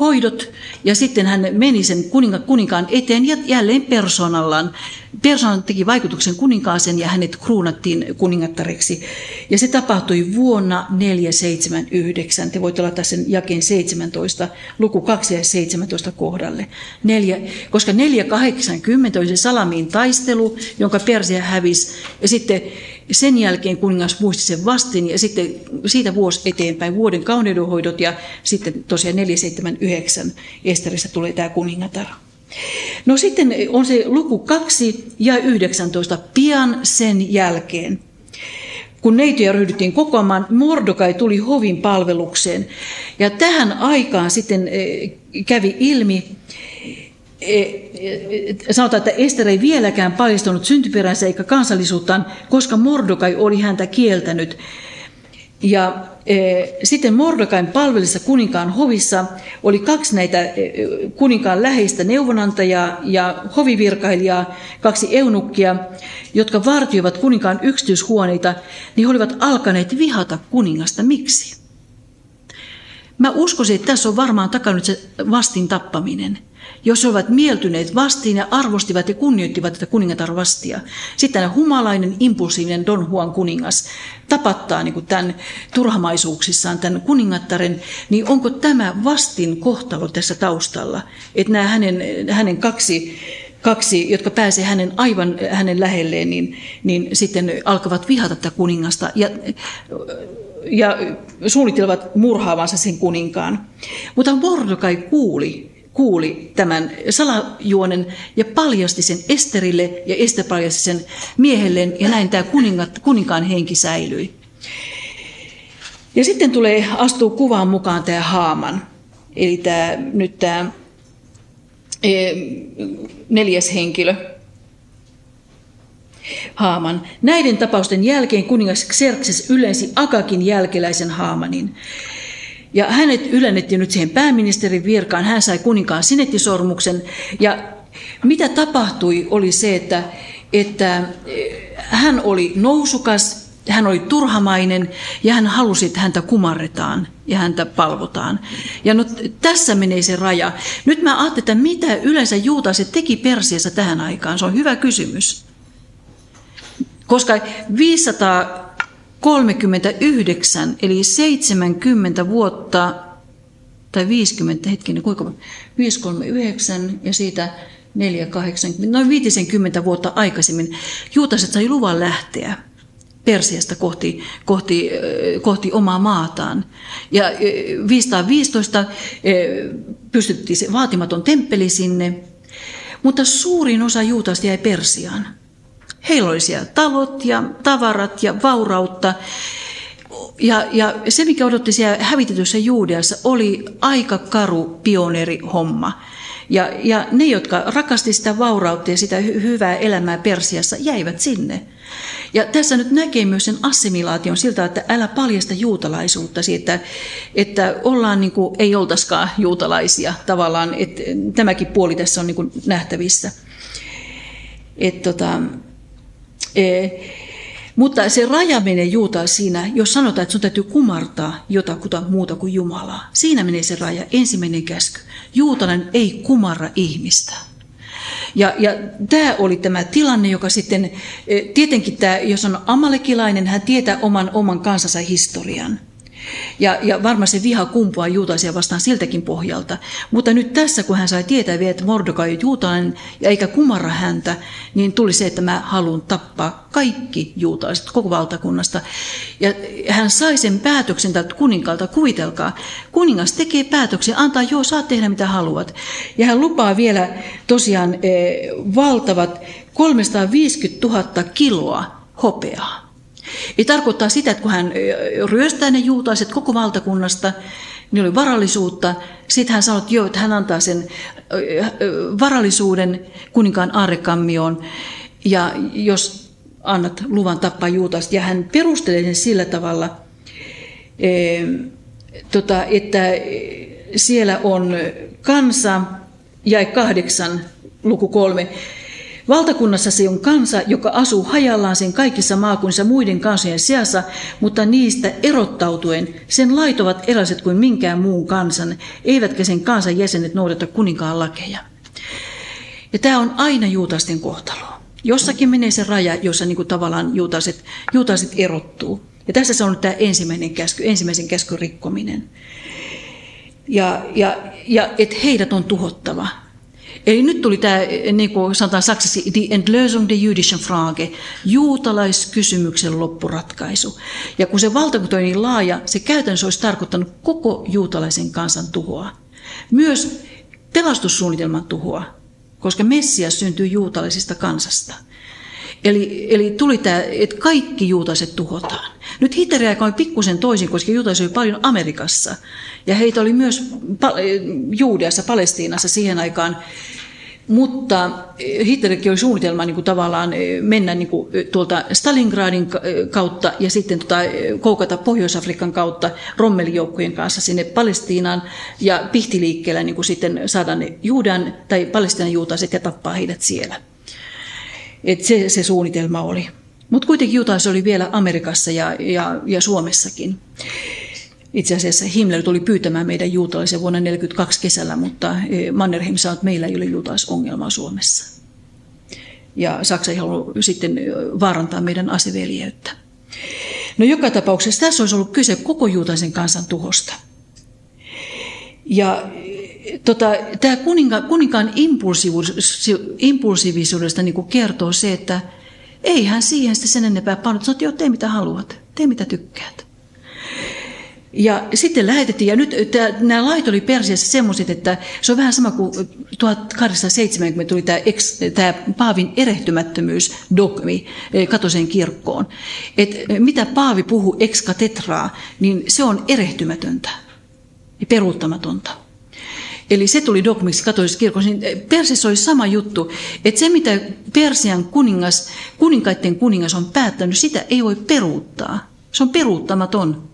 hoidot ja sitten hän meni sen kuninkaan eteen ja jälleen persoonallaan. Persoonan teki vaikutuksen kuninkaaseen ja hänet kruunattiin kuningattareksi. Ja se tapahtui vuonna 479. Te voitte laittaa sen jakeen 17, luku 2 ja 17 kohdalle. Koska 480 oli se Salamiin taistelu, jonka Persia hävisi ja sitten sen jälkeen kuningas muisti sen vastin ja sitten siitä vuosi eteenpäin vuoden kauneudenhoidot ja sitten tosiaan 479 Esterissä tulee tämä kuningatar. No sitten on se luku 2 ja 19 pian sen jälkeen. Kun neitoja ryhdyttiin kokoamaan, Mordokai tuli hovin palvelukseen ja tähän aikaan sitten kävi ilmi, sanotaan, että Ester ei vieläkään paljastanut syntyperänsä eikä kansallisuuttaan, koska Mordokai oli häntä kieltänyt. Ja sitten Mordokain palvelissa kuninkaan hovissa oli 2 näitä kuninkaan läheistä neuvonantajaa ja hovivirkailijaa, 2 eunukkia, jotka vartioivat kuninkaan yksityishuoneita, niin he olivat alkaneet vihata kuningasta. Miksi? Mä uskoisin, että tässä on varmaan takana se vastin tappaminen. Jos he ovat mieltyneet vastiin ja arvostivat ja kunnioittivat tätä kuningatarvastia. Sitten humalainen, impulsiivinen Don Juan kuningas tapattaa niin kuin tämän turhamaisuuksissaan tämän kuningattaren, niin onko tämä vastin kohtalo tässä taustalla? Että nämä hänen kaksi, jotka pääsee aivan hänen lähelleen, niin sitten alkavat vihata tätä kuningasta ja suunnittelevat murhaavansa sen kuninkaan. Mutta Mordokai kuuli tämän salajuonen ja paljasti sen Esterille ja Ester paljasti sen miehelleen ja näin tämä kuninkaan henki säilyi. Ja sitten astuu kuvaan mukaan tämä Haaman, eli tämä 4. henkilö. Haaman. Näiden tapausten jälkeen kuningas Xerxes ylensi Agakin jälkeläisen Haamanin. Ja hänet ylennettiin nyt siihen pääministerin virkaan, hän sai kuninkaan sinettisormuksen. Ja mitä tapahtui oli se, että hän oli nousukas, hän oli turhamainen ja hän halusi, että häntä kumarretaan ja häntä palvotaan. Ja no, tässä menee se raja. Nyt mä ajattelin, että mitä yleensä juutalaiset teki Persiassa tähän aikaan, se on hyvä kysymys. Koska 539, eli 70 vuotta, tai 50, hetkinen, kuinka 539 ja siitä 480, noin 50 vuotta aikaisemmin, juutalaiset sai luvan lähteä Persiasta kohti omaa maataan. Ja 515 pystyttiin se vaatimaton temppeli sinne, mutta suurin osa juutalaisista jäi Persiaan. Heillä oli siellä talot ja tavarat ja vaurautta. Ja se, mikä odotti siellä hävitetyssä Juudeassa, oli aika karu pioneerihomma. Ja ne, jotka rakasti sitä vaurautta ja sitä hyvää elämää Persiassa, jäivät sinne. Ja tässä nyt näkee myös sen assimilaation siltä, että älä paljasta juutalaisuutta siitä, että ollaan niin kuin, ei oltaisikaan juutalaisia tavallaan. Että tämäkin puoli tässä on niin kuin nähtävissä. Mutta se raja menee juutaa siinä, jos sanotaan, että sun täytyy kumartaa jotakuta muuta kuin Jumalaa. Siinä menee se raja, ensimmäinen käsky. Juutalainen ei kumarra ihmistä. Ja tämä oli tämä tilanne, joka sitten, tietenkin tämä, jos on amalekilainen, hän tietää oman kansansa historian. Ja varmasti se viha kumpuaa juutalaisia vastaan siltäkin pohjalta. Mutta nyt tässä, kun hän sai tietää vielä, että Mordokai on juutalainen eikä kumarra häntä, niin tuli se, että mä haluan tappaa kaikki juutalaiset koko valtakunnasta. Ja hän sai sen päätöksen tältä kuninkalta, kuvitelkaa. Kuningas tekee päätöksen, antaa joo, saat tehdä mitä haluat. Ja hän lupaa vielä tosiaan valtavat 350 000 kiloa hopeaa. Ja tarkoittaa sitä, että kun hän ryöstää ne juutalaiset koko valtakunnasta, niin oli varallisuutta. Sitten hän sanoi, että joo, että hän antaa sen varallisuuden kuninkaan aarrekammioon, ja jos annat luvan tappaa juutalaiset. Ja hän perustelee sen sillä tavalla, että siellä on kansa, jae 8, luku 3. Valtakunnassa se on kansa, joka asuu hajallaan sen kaikissa maakunnissa muiden kansojen seassa, mutta niistä erottautuen sen lait ovat erilaiset kuin minkään muun kansan, eivätkä sen kansan jäsenet noudata kuninkaan lakeja. Ja tämä on aina juutalaisten kohtalo. Jossakin menee se raja, jossa niin kuin tavallaan juutalaiset erottuu. Ja tässä se on tämä ensimmäisen käskyn rikkominen. Ja että heidät on tuhottava. Eli nyt tuli tämä, niin kuin sanotaan saksaksi, die Entlösung der jüdischen Frage, juutalaiskysymyksen loppuratkaisu. Ja kun se valtakunta on niin laaja, se käytännössä olisi tarkoittanut koko juutalaisen kansan tuhoa. Myös pelastussuunnitelman tuhoa, koska Messias syntyy juutalaisesta kansasta. Eli tuli tämä, että kaikki juutalaiset tuhotaan. Nyt Hitlerin aika oli pikkusen toisin, koska juutalaisia oli paljon Amerikassa. Ja heitä oli myös Juudeassa, Palestiinassa siihen aikaan. Mutta Hitlerikin oli suunnitelma niin kuin tavallaan mennä niin kuin tuolta Stalingradin kautta ja sitten koukata Pohjois-Afrikan kautta rommelijoukkojen kanssa sinne Palestiinaan. Ja pihtiliikkeellä niin kuin sitten saada ne Juudan tai Palestiinan juutalaiset ja tappaa heidät siellä. Et se suunnitelma oli. Mutta kuitenkin juutalaiset oli vielä Amerikassa ja Suomessakin. Itse asiassa Himmler tuli pyytämään meidän juutalaisen vuonna 1942 kesällä, mutta Mannerheim sanoi, että meillä ei ole juutalaisongelmaa Suomessa. Ja Saksa ei halunnut sitten vaarantaa meidän aseveljeyttä. No joka tapauksessa tässä olisi ollut kyse koko juutalaisen kansan tuhosta. Ja tämä kuninkaan impulsiivisuudesta niin kuin kertoo se, että ei hän siihen sen enempää pannut. Sanoit, joo, tee mitä haluat, tee mitä tykkäät. Ja sitten lähetettiin, ja nyt nämä lait oli Persiassa semmoiset, että se on vähän sama kuin 1870 tuli tämä paavin erehtymättömyysdogmi katolisen kirkkoon. Että mitä paavi puhuu ex cathedraa, niin se on erehtymätöntä ja peruuttamatonta. Eli se tuli dogmiksi katolisessa kirkossa, niin Persiassa oli sama juttu, että se mitä Persian kuninkaiden kuningas on päättänyt, sitä ei voi peruuttaa. Se on peruuttamaton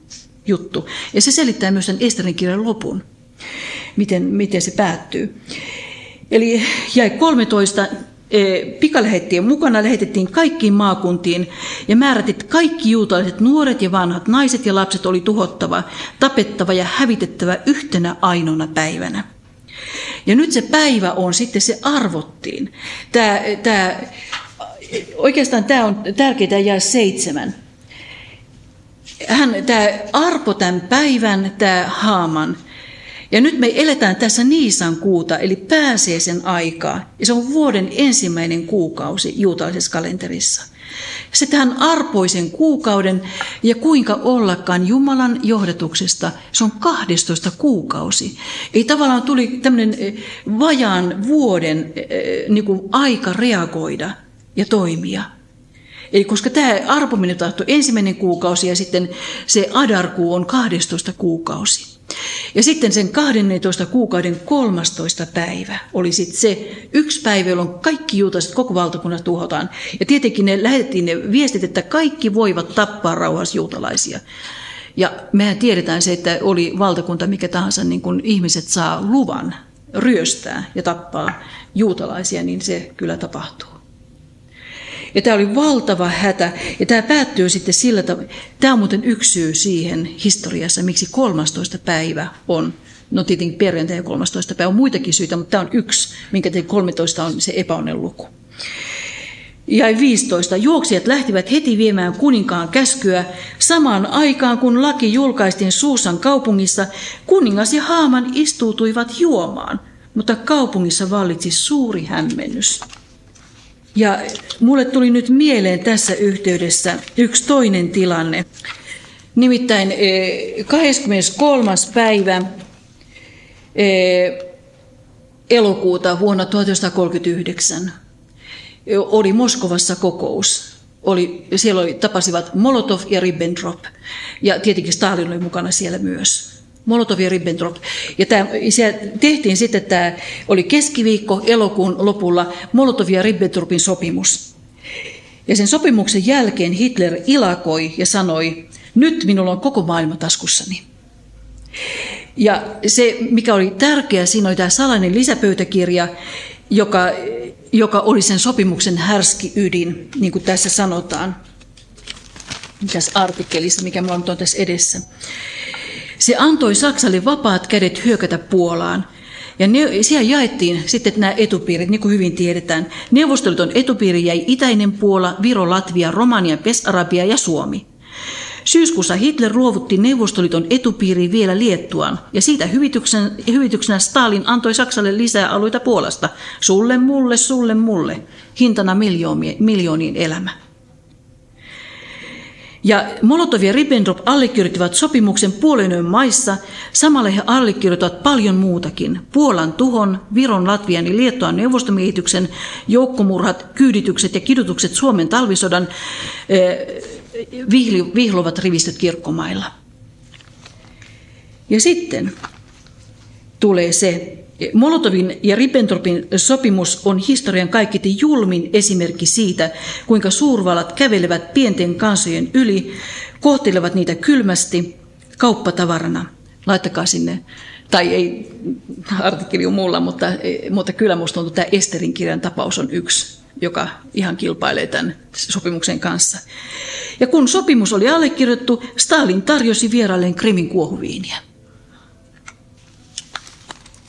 juttu. Ja se selittää myös tämän Esterin kirjan lopun, miten se päättyy. Eli jae 13. Pikalähettien mukana lähetettiin kaikkiin maakuntiin ja määrätit kaikki juutalaiset nuoret ja vanhat naiset ja lapset oli tuhottava, tapettava ja hävitettävä yhtenä ainoana päivänä. Ja nyt se päivä on sitten, se arvottiin. Oikeastaan tämä on tärkeää, jae 7. Tämä arpo tämän päivän, tämä Haaman. Ja nyt me eletään tässä Niisan kuuta, eli pääsiäisen aikaa. Ja se on vuoden ensimmäinen kuukausi juutalaisessa kalenterissa. Sitähän arpoi sen kuukauden, ja kuinka ollakaan Jumalan johdatuksesta, se on 12 kuukausi. Eli tavallaan tuli tämmöinen vajaan vuoden niin kuin aika reagoida ja toimia. Eli koska tämä arpominen tahtoi ensimmäinen kuukausi, ja sitten se adarkuu on 12 kuukausi. Ja sitten sen 12 kuukauden 13. päivä oli sitten se yksi päivä, jolloin kaikki juutalaiset koko valtakunnassa tuhotaan. Ja tietenkin ne lähetettiin ne viestit, että kaikki voivat tappaa rauhassa juutalaisia. Ja mehän tiedetään se, että oli valtakunta mikä tahansa, niin kun ihmiset saa luvan ryöstää ja tappaa juutalaisia, niin se kyllä tapahtuu. Ja tämä oli valtava hätä, ja tämä päättyy sitten sillä tavalla, tämä on muuten yksi syy siihen historiassa, miksi 13. päivä on, no tietenkin perjantai ja 13. päivä on muitakin syitä, mutta tämä on yksi, minkä 13 on se epäonnen luku. Jae 15. Juoksijat lähtivät heti viemään kuninkaan käskyä samaan aikaan, kun laki julkaistiin Suusan kaupungissa. Kuningas ja Haaman istuutuivat juomaan, mutta kaupungissa vallitsi suuri hämmennys. Ja mulle tuli nyt mieleen tässä yhteydessä yksi toinen tilanne. Nimittäin 23. päivä elokuuta vuonna 1939 oli Moskovassa kokous. Siellä tapasivat Molotov ja Ribbentrop. Ja tietenkin Stalin oli mukana siellä myös. Molotov ja Ribbentrop. Ja siellä tehtiin sitten, tämä oli keskiviikko elokuun lopulla, Molotov ja Ribbentropin sopimus. Ja sen sopimuksen jälkeen Hitler ilakoi ja sanoi, nyt minulla on koko maailma taskussani. Ja se, mikä oli tärkeää, siinä oli tämä salainen lisäpöytäkirja, joka oli sen sopimuksen härski ydin, niin kuin tässä sanotaan, tässä artikkelissa, mikä minulla nyt on tässä edessä. Se antoi Saksalle vapaat kädet hyökätä Puolaan. Ja siellä jaettiin sitten nämä etupiirit, niin kuin hyvin tiedetään. Neuvostoliiton etupiiri jäi itäinen Puola, Viro, Latvia, Romania, Bessarabia ja Suomi. Syyskuussa Hitler luovutti Neuvostoliiton etupiiriin vielä Liettuaan, ja siitä hyvityksenä Stalin antoi Saksalle lisää alueita Puolasta. Sulle, mulle, hintana miljooniin elämä. Ja Molotov ja Ribbentrop allekirjoittivat sopimuksen puolen maissa, samalla he allekirjoittivat paljon muutakin. Puolan tuhon, Viron, Latvian ja Liettuan neuvostomiehityksen, joukkomurhat, kyyditykset ja kidutukset Suomen talvisodan, vihlovat rivistöt kirkkomailla. Ja sitten tulee se, Molotovin ja Ribbentropin sopimus on historian kaikkein julmin esimerkki siitä, kuinka suurvallat kävelevät pienten kansojen yli, kohtelevat niitä kylmästi kauppatavarana. Laittakaa sinne, tai ei, artikkeli on mulla, mutta kyllä musta tuntuu, tämä Esterin kirjan tapaus on yksi, joka ihan kilpailee tämän sopimuksen kanssa. Ja kun sopimus oli allekirjoitettu, Stalin tarjosi vierailleen Krimin kuohuviiniä.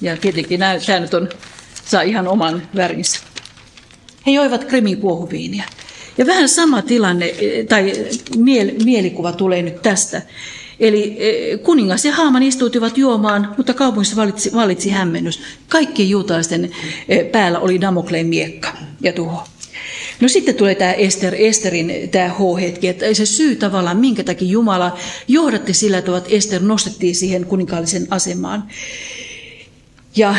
Ja tietenkin nämä säännöt saa ihan oman värinsä. He joivat Krimin kuohuviiniä. Ja vähän sama tilanne tai mielikuva tulee nyt tästä. Eli kuningas ja Haaman istuutivat juomaan, mutta kaupungissa vallitsi hämmennys. Kaikkien juutalaisten päällä oli Damokleen miekka ja tuho. No sitten tulee tämä Esterin tämä H-hetki, että se syy tavallaan, minkä takia Jumala johdatti sillä tavalla, että Ester nostettiin siihen kuninkaalliseen asemaan. Ja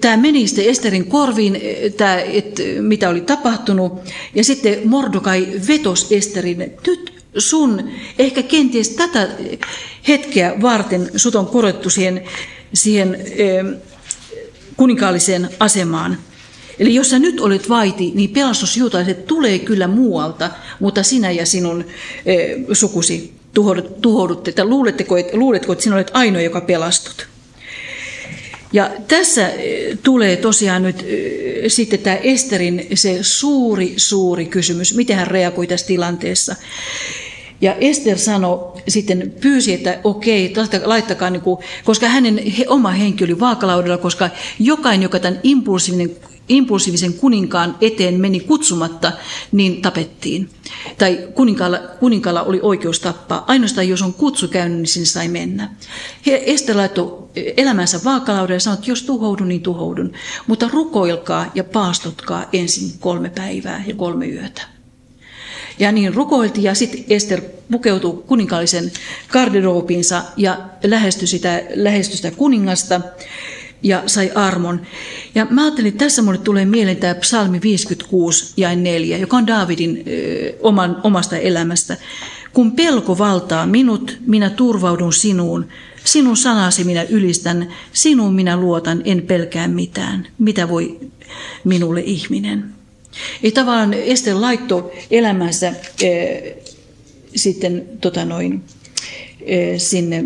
tämä meni sitten Esterin korviin, mitä oli tapahtunut, ja sitten Mordokai vetosi Esterin, nyt sun, ehkä kenties tätä hetkeä varten sut on korotettu siihen kuninkaalliseen asemaan. Eli jos sä nyt olet vaiti, niin pelastusjuutalaiset tulee kyllä muualta, mutta sinä ja sinun sukusi tuhoudutte. Luuletko, että sinä olet ainoa, joka pelastut? Ja tässä tulee tosiaan nyt sitten tämä Esterin se suuri kysymys, miten hän reagoi tässä tilanteessa. Ja Ester sanoi, sitten pyysi, että okei, laittakaa, koska hänen oma henki oli vaakalaudella, koska jokainen, joka tämän impulsiivisen kuninkaan eteen meni kutsumatta, niin tapettiin. Tai kuninkaalla oli oikeus tappaa. Ainoastaan jos on kutsu käynyt, niin sinne sai mennä. Ester laittoi elämänsä vaakalaudalle ja sanoi, että jos tuhoudun, niin tuhoudun. Mutta rukoilkaa ja paastotkaa ensin 3 päivää ja 3 yötä. Ja niin rukoiltiin, ja sitten Ester pukeutui kuninkaallisen garderoobiinsa ja lähestyi sitä kuningasta ja sai armon. Ja mä ajattelin, että tässä minulle tulee mieleen tämä psalmi 56 ja 4, joka on Daavidin omasta elämästä. Kun pelko valtaa minut, minä turvaudun sinuun. Sinun sanasi minä ylistän, sinuun minä luotan, en pelkää mitään. Mitä voi minulle ihminen? Ja tavallaan Ester laittoi elämänsä sitten sinne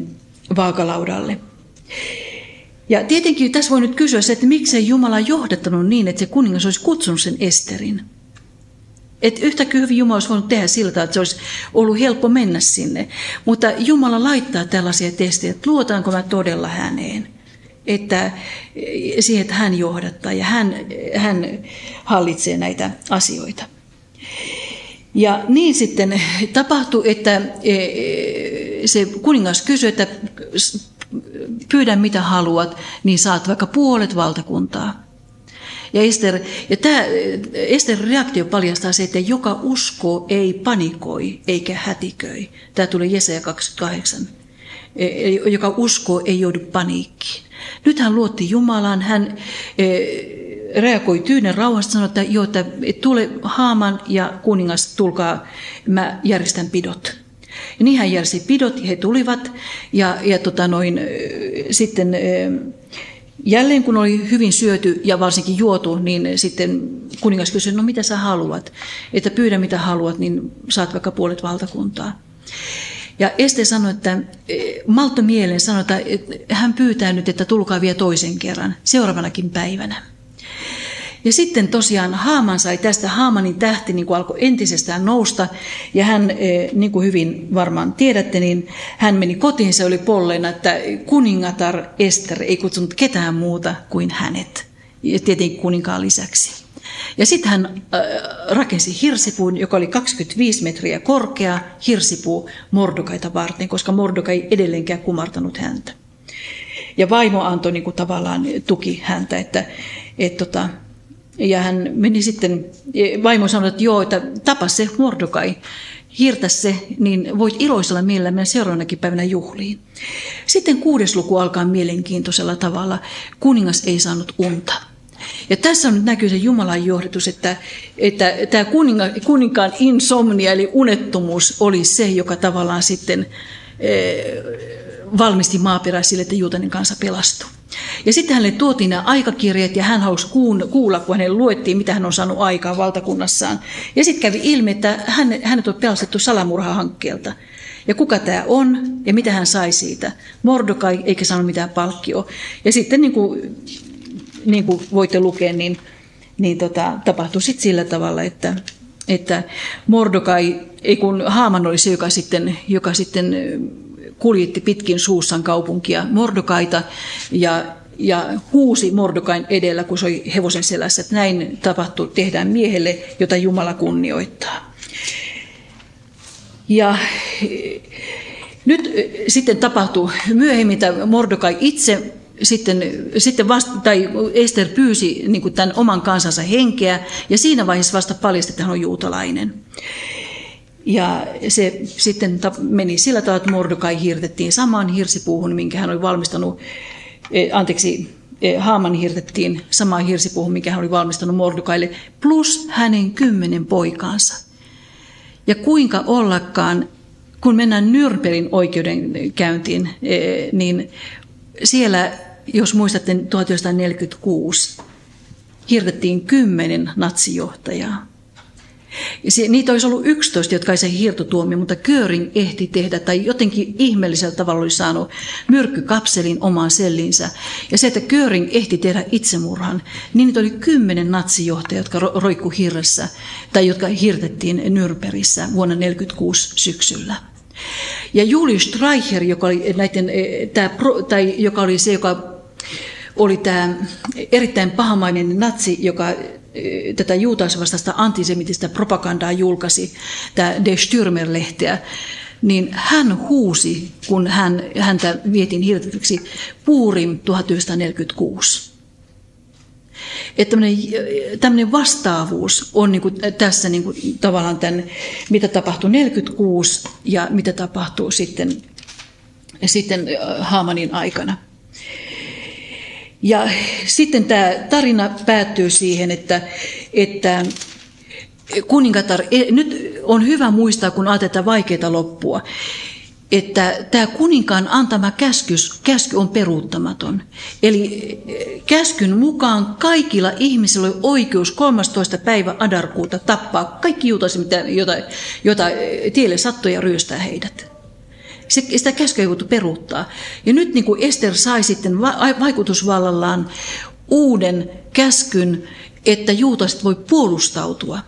vaakalaudalle. Ja tietenkin tässä voi nyt kysyä se, että miksei Jumala johdattanut niin, että se kuningas olisi kutsunut sen Esterin. Että yhtäkkiä hyvin Jumala olisi voinut tehdä sillä tavalla, että se olisi ollut helppo mennä sinne. Mutta Jumala laittaa tällaisia testejä, että luotaanko mä todella häneen. Että siihen, että hän johdattaa ja hän hallitsee näitä asioita. Ja niin sitten tapahtui, että se kuningas kysyi, että pyydä mitä haluat, niin saat vaikka puolet valtakuntaa. Ja Esterin reaktio paljastaa se, että joka uskoo ei panikoi eikä hätiköi. Tämä tuli Jesaja 28. Joka uskoo ei joudu paniikkiin. Nyt hän luotti Jumalaan, hän reagoi tyynen rauhasta, sanoi, että, joo, että tule Haaman ja kuningas, tulkaa, mä järjestän pidot. Ja niin hän järsi pidot ja he tulivat sitten jälleen kun oli hyvin syöty ja varsinkin juotu, niin sitten kuningas kysyi, no mitä sä haluat, että pyydä mitä haluat, niin saat vaikka puolet valtakuntaa. Ja Ester sanoi, että malttoi mieleen sanoi, että hän pyytää nyt, että tulkaa vielä toisen kerran, seuraavanakin päivänä. Ja sitten tosiaan Haaman sai tästä, Haamanin tähti niin kuin alkoi entisestään nousta, ja hän, niin kuin hyvin varmaan tiedätte, niin hän meni kotiin, se oli polleena, että kuningatar Ester ei kutsunut ketään muuta kuin hänet, tietenkin kuninkaan lisäksi. Ja sitten hän rakensi hirsipuun, joka oli 25 metriä korkea hirsipuu Mordokaita varten, koska Mordokai ei edelleenkään kumartanut häntä. Ja vaimo antoi niin kuin tavallaan tuki häntä, ja hän meni sitten, vaimo sanoi, että joo, että tapa se Mordokai, hirtä se, niin voit iloisella mielellä mennä seuraavanakin päivänä juhliin. Sitten 6. luku alkaa mielenkiintoisella tavalla, kuningas ei saanut unta. Ja tässä on nyt näkyy se Jumalan johdatus, että tämä kuninkaan insomnia eli unettomuus oli se, joka tavallaan sitten valmisti maaperää sille, että Juutanin kansa pelastui. Ja sitten hänelle tuotiin nämä aikakirjat ja hän halusi kuulla, kun hänelle luettiin, mitä hän on saanut aikaa valtakunnassaan. Ja sitten kävi ilmi, että hänet on pelastettu salamurhahankkeelta. Ja kuka tämä on ja mitä hän sai siitä. Mordokai eikä saanut mitään palkkioa. Ja sitten niin kuin voitte lukea, niin tapahtui sitten sillä tavalla, että Mordokai, kun Haaman oli se, joka sitten kuljetti pitkin suussaan kaupunkia Mordokaita ja huusi Mordokain edellä, kun se oli hevosen selässä, että näin tapahtui, tehdään miehelle, jota Jumala kunnioittaa. Ja nyt sitten tapahtui myöhemmin, että Mordokai itse Ester pyysi niin kuin tämän oman kansansa henkeä, ja siinä vaiheessa vasta paljasti, että hän on juutalainen. Ja se sitten meni sillä tavalla, että Mordokai hirtettiin samaan hirsipuuhun, minkä hän oli valmistanut, Haaman hirtettiin samaan hirsipuuhun, minkä hän oli valmistanut Mordokaille, plus hänen 10 poikaansa. Ja kuinka ollakaan, kun mennään Nürnbergin oikeudenkäyntiin, niin siellä, jos muistatte, 1946 hirtettiin 10 natsijohtajaa. Niitä olisi ollut 11, jotka ei se hirtotuomio, mutta Göring ehti tehdä tai jotenkin ihmeellisellä tavalla oli saanut myrkkykapselin omaan sellinsä. Ja se, että Göring ehti tehdä itsemurhan, niin niitä oli 10 natsijohtajaa, jotka roikkui hirressä tai jotka hirtettiin Nürnbergissä vuonna 1946 syksyllä. Ja Julius Streicher, joka oli tämä erittäin pahamainen natsi, joka tätä juutalaisvastaista antisemitistä propagandaa julkaisi, tämä Der Stürmer-lehteä, niin hän huusi, kun häntä vietiin hirtetyksi, Purim 1946. Että tämmöinen vastaavuus on niin kuin tässä niin kuin tavallaan tämän, mitä tapahtui 46 ja mitä tapahtuu sitten Haamanin aikana. Ja sitten tämä tarina päättyy siihen, että kuningatar, nyt on hyvä muistaa, kun ajatellaan vaikeita loppua, että tämä kuninkaan antama käsky on peruuttamaton. Eli käskyn mukaan kaikilla ihmisillä oli oikeus 13. päivä adarkuuta tappaa kaikki juutalaiset, joita tielle sattui ja ryöstää heidät. Sitä käskyä ei voitu peruuttaa. Ja nyt niin kuin Ester sai sitten vaikutusvallallaan uuden käskyn, että juutalaiset voi puolustautua.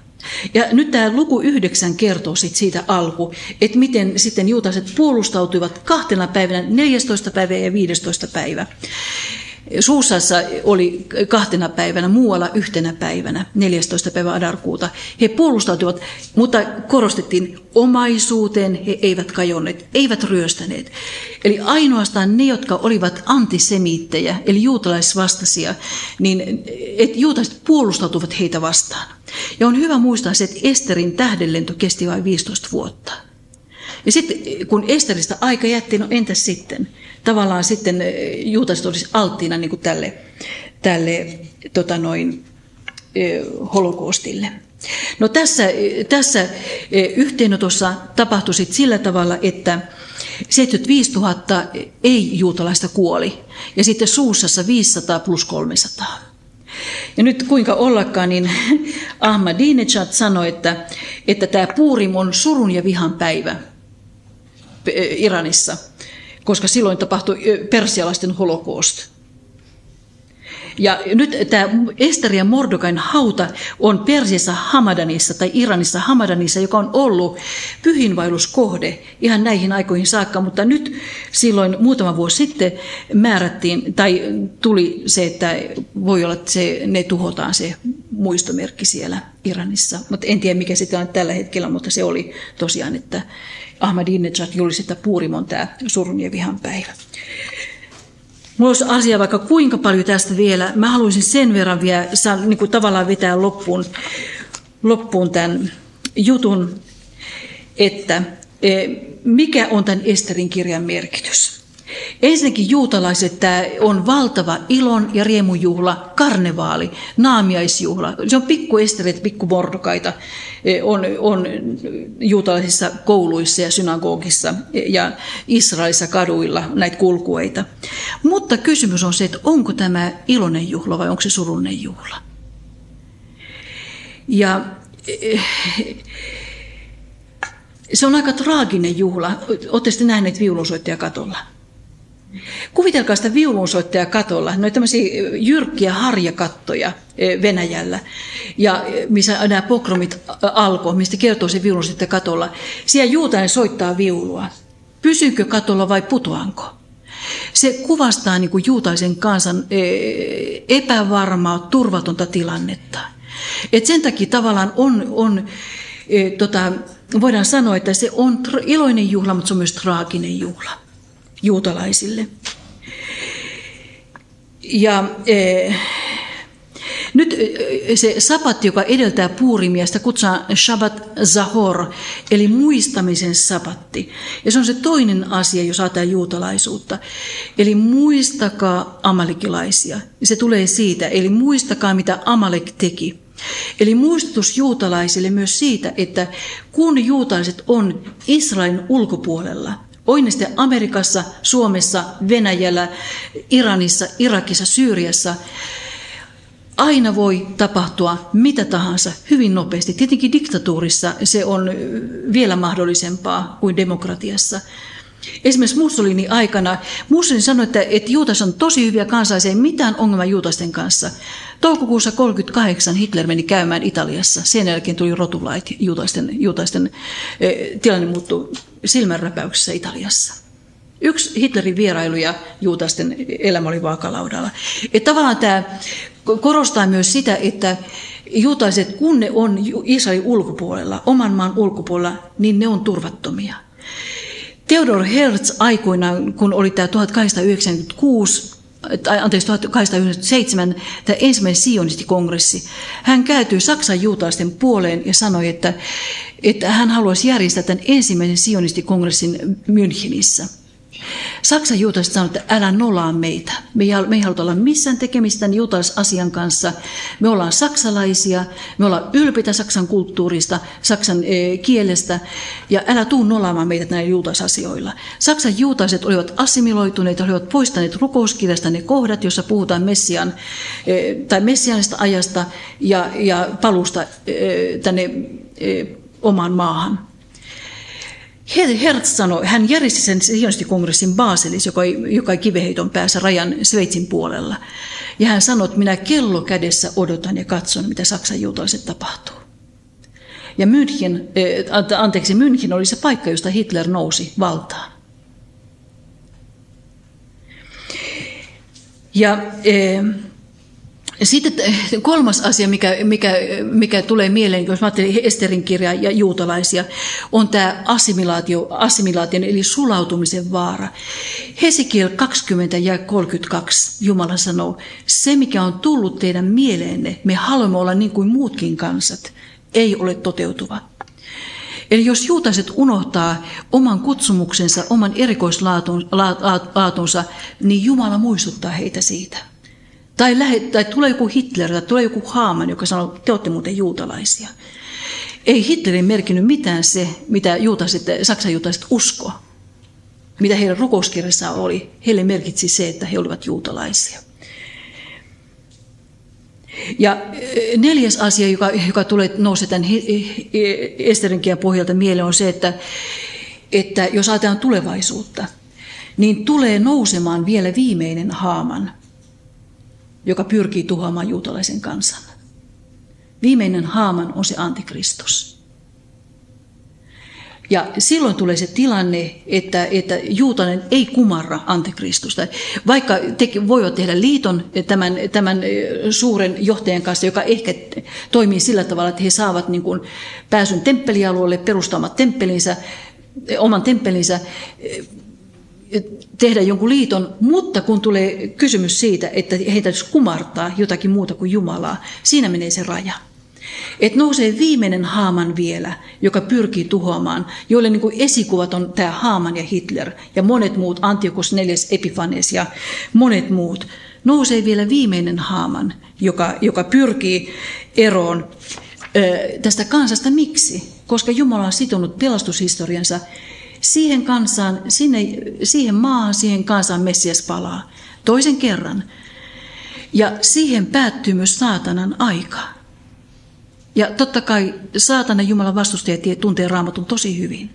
Ja nyt tämä luku 9 kertoo siitä alku, että miten sitten juutalaiset puolustautuivat 2 päivänä, 14. päivä ja 15. päivä. Suusassa oli 2 päivänä, muualla 1 päivänä, 14. päivä Adarkuuta. He puolustautuivat, mutta korostettiin omaisuuteen, he eivät kajonneet, eivät ryöstäneet. Eli ainoastaan ne, jotka olivat antisemiittejä, eli juutalaisvastaisia, niin juutalaiset puolustautuvat heitä vastaan. Ja on hyvä muistaa se, että Esterin tähdenlento kesti vain 15 vuotta. Ja sitten kun Esteristä aika jätti, no entäs sitten? Tavallaan sitten juutalaiset olisi alttiina niin kuin tälle holokaustille. No tässä yhteenotossa tapahtui sitten sillä tavalla, että 75 000 ei-juutalaista kuoli ja sitten Suusassa 500 plus 300. Ja nyt kuinka ollakaan, niin Ahmadinejad sanoi, että tämä Puurim on surun ja vihan päivä Iranissa, koska silloin tapahtui persialaisten holokaust. Ja nyt tämä Ester ja Mordokain hauta on Persiassa Hamadanissa tai Iranissa Hamadanissa, joka on ollut pyhinvaelluskohde ihan näihin aikoihin saakka, mutta nyt silloin muutama vuosi sitten määrättiin tai tuli se, että voi olla, että ne tuhotaan se muistomerkki siellä Iranissa. Mutta en tiedä mikä se tilanne tällä hetkellä, mutta se oli tosiaan, että Ahmadinejad julisti, että Puurim on tämä surun ja vihan päivä. Mulla olisi asiaa vaikka kuinka paljon tästä vielä. Mä haluaisin sen verran vielä niin kuin tavallaan vetää loppuun tämän jutun, että mikä on tämän Esterin kirjan merkitys. Ensinnäkin juutalaiset tämä on valtava ilon ja riemujuhla, karnevaali, naamiaisjuhla. Se on pikku Esterit, pikku Mordokaita on juutalaisissa kouluissa ja synagogissa ja Israelissa kaduilla näitä kulkueita. Mutta kysymys on se, että onko tämä iloinen juhla vai onko se surullinen juhla. Ja se on aika traaginen juhla. Olette sitten nähneet viulunsoittajakatolla. Kuvitelkaa sitä viulunsoittaja katolla, noita tämmöisiä jyrkkiä harjakattoja Venäjällä, ja missä nämä pogromit alkoi, mistä kertoo se viulunsoittaja katolla. Siellä juutalainen soittaa viulua. Pysyykö katolla vai putoanko? Se kuvastaa niin kuin juutalaisen kansan epävarmaa, turvatonta tilannetta. Et sen takia tavallaan voidaan sanoa, että se on iloinen juhla, mutta se on myös traaginen juhla juutalaisille. Ja nyt se sabatti, joka edeltää Puurimia, sitä kutsutaan Shabbat Zahor, eli muistamisen sabatti. Ja se on se toinen asia, jos ajatellaan juutalaisuutta. Eli muistakaa amalekilaisia. Se tulee siitä, eli muistakaa mitä Amalek teki. Eli muistutus juutalaisille myös siitä, että kun juutalaiset on Israelin ulkopuolella, oli ne sitten Amerikassa, Suomessa, Venäjällä, Iranissa, Irakissa, Syyriassa, aina voi tapahtua mitä tahansa hyvin nopeasti. Tietenkin diktatuurissa se on vielä mahdollisempaa kuin demokratiassa. Esimerkiksi Mussolinin aikana Mussolini sanoi, että juutalaiset on tosi hyviä kansalaisia, ei mitään ongelmaa juutalaisten kanssa. Toukokuussa 1938 Hitler meni käymään Italiassa. Sen jälkeen tuli rotulait, juutalaisten tilanne muuttui silmänräpäyksessä Italiassa. Yksi Hitlerin vierailu ja juutalaisten elämä oli vaakalaudalla. Että tavallaan tämä korostaa myös sitä, että juutalaiset, kun ne on Israelin ulkopuolella, oman maan ulkopuolella, niin ne on turvattomia. Theodor Herzl aikoinaan, kun oli tämä 1897 tämä ensimmäinen sionistikongressi, hän käytyi Saksan juutalaisten puoleen ja sanoi, että hän haluaisi järjestää tämän ensimmäisen sionistikongressin Münchenissä. Saksan juutalaiset sanoivat, että älä nolaa meitä. Me ei haluta olla missään tekemistä juutalaisasian kanssa. Me ollaan saksalaisia, me ollaan ylpeitä Saksan kulttuurista, Saksan kielestä, ja älä tuu nolaamaan meitä näillä juutalaisasioilla. Saksan juutalaiset olivat assimiloituneet, olivat poistaneet rukouskirjasta ne kohdat, joissa puhutaan messiaanista ajasta ja paluusta tänne omaan maahan. Hertz sanoi, hän järjesti sen sionistikongressin Baselissa, joka kiveheiton päässä rajan Sveitsin puolella. Ja hän sanoi, että minä kello kädessä odotan ja katson, mitä Saksan juutalaiset tapahtuu. Ja München oli se paikka, josta Hitler nousi valtaan. Sitten kolmas asia, mikä tulee mieleen, jos mä ajattelin Esterin kirjaa ja juutalaisia, on tämä assimilaation eli sulautumisen vaara. Hesekiel 20 ja 32, Jumala sanoo, se mikä on tullut teidän mieleenne, me haluamme olla niin kuin muutkin kansat, ei ole toteutuva. Eli jos juutalaiset unohtaa oman kutsumuksensa, oman erikoislaatunsa, niin Jumala muistuttaa heitä siitä. Tai tulee joku Hitler tai tulee joku Haaman, joka sanoo, että te olette muuten juutalaisia. Ei Hitlerin merkinnyt mitään se, mitä Saksan juutalaiset uskoi, mitä heidän rukouskirjassaan oli. Heille merkitsi se, että he olivat juutalaisia. Ja neljäs asia, joka tulee nousee tämän Esterin kirjan pohjalta mieleen, on se, että jos ajatellaan tulevaisuutta, niin tulee nousemaan vielä viimeinen Haaman, joka pyrkii tuhoamaan juutalaisen kansan. Viimeinen Haaman on se antikristus. Ja silloin tulee se tilanne, että juutalainen ei kumarra antikristusta. Vaikka voivat tehdä liiton tämän suuren johtajan kanssa, joka ehkä toimii sillä tavalla, että he saavat niin kuin pääsyn temppelialueelle, perustamaan oman temppelinsä, tehdä jonkun liiton, mutta kun tulee kysymys siitä, että heitä kumartaa jotakin muuta kuin Jumalaa, siinä menee se raja. Että nousee viimeinen Haaman vielä, joka pyrkii tuhoamaan, joille niin kuin esikuvat on tämä Haaman ja Hitler ja monet muut, Antiochos IV Epifanes ja monet muut. Nousee vielä viimeinen Haaman, joka pyrkii eroon tästä kansasta. Miksi? Koska Jumala on sitonut pelastushistoriansa siihen kansaan, siihen maahan, siihen kansaan Messias palaa toisen kerran. Ja siihen päättyy myös saatanan aika. Ja totta kai saatanan Jumalan vastustaja tuntee Raamatun tosi hyvin.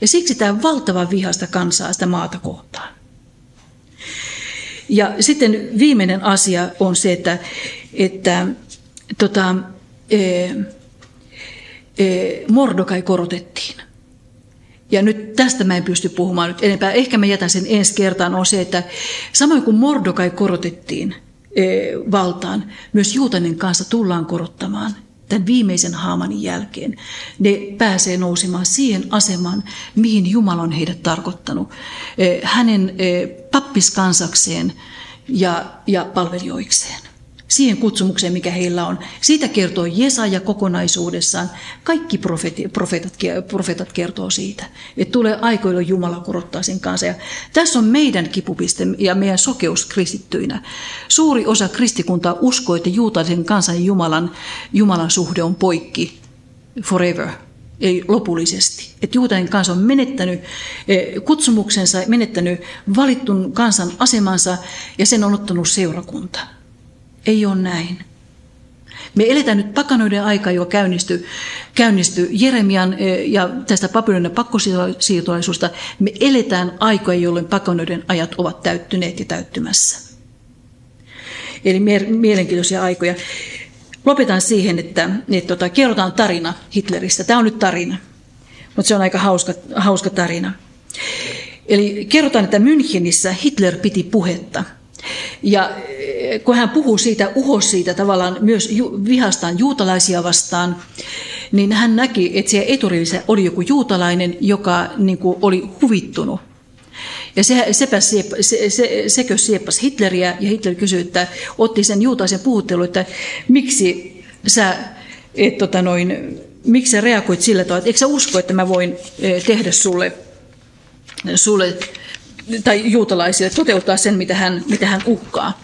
Ja siksi tämä on valtava vihasta kansaa sitä maata kohtaan. Ja sitten viimeinen asia on se, että Mordokai korotettiin. Ja nyt tästä mä en pysty puhumaan nyt enempää. Ehkä mä jätän sen ensi kertaan, on se, että samoin kuin Mordokai korotettiin valtaan, myös juutalainen kansa tullaan korottamaan tämän viimeisen Haamanin jälkeen. Ne pääsee nousemaan siihen asemaan, mihin Jumala on heidät tarkoittanut. Hänen pappiskansakseen ja palvelijoikseen. Siihen kutsumukseen, mikä heillä on. Siitä kertoo Jesaja kokonaisuudessaan. Kaikki profeetat kertoo siitä, että tulee aikoilla Jumala korottaa sen kanssa. Ja tässä on meidän kipupiste ja meidän sokeus kristittyinä. Suuri osa kristikuntaa uskoo, että juutalaisen kansan ja Jumalan suhde on poikki forever, ei lopullisesti. Että juutalainen kansa on menettänyt kutsumuksensa, menettänyt valittun kansan asemansa ja sen on ottanut seurakunta. Ei ole näin. Me eletään nyt pakanoiden aikaa, joka käynnistyi Jeremian ja tästä Babylonin pakkosiirtolaisuudesta. Me eletään aikoja, jolloin pakanoiden ajat ovat täyttyneet ja täyttymässä. Eli mielenkiintoisia aikoja. Lopetan siihen, että kerrotaan tarina Hitleristä. Tämä on nyt tarina, mutta se on aika hauska tarina. Eli kerrotaan, että Münchenissä Hitler piti puhetta. Ja kun hän puhuu siitä, uhosi siitä tavallaan myös vihastaan juutalaisia vastaan, niin hän näki, että siellä eturivissä oli joku juutalainen, joka niin kuin oli huvittunut. Ja sekö sieppasi Hitleriä, ja Hitler kysyi, että otti sen juutalaisen puhuttelun, että miksi sä miksi sä reagoit sillä tavalla, että eikö sä usko, että mä voin tehdä sulle tai juutalaisille toteuttaa sen, mitä hän uhkaa.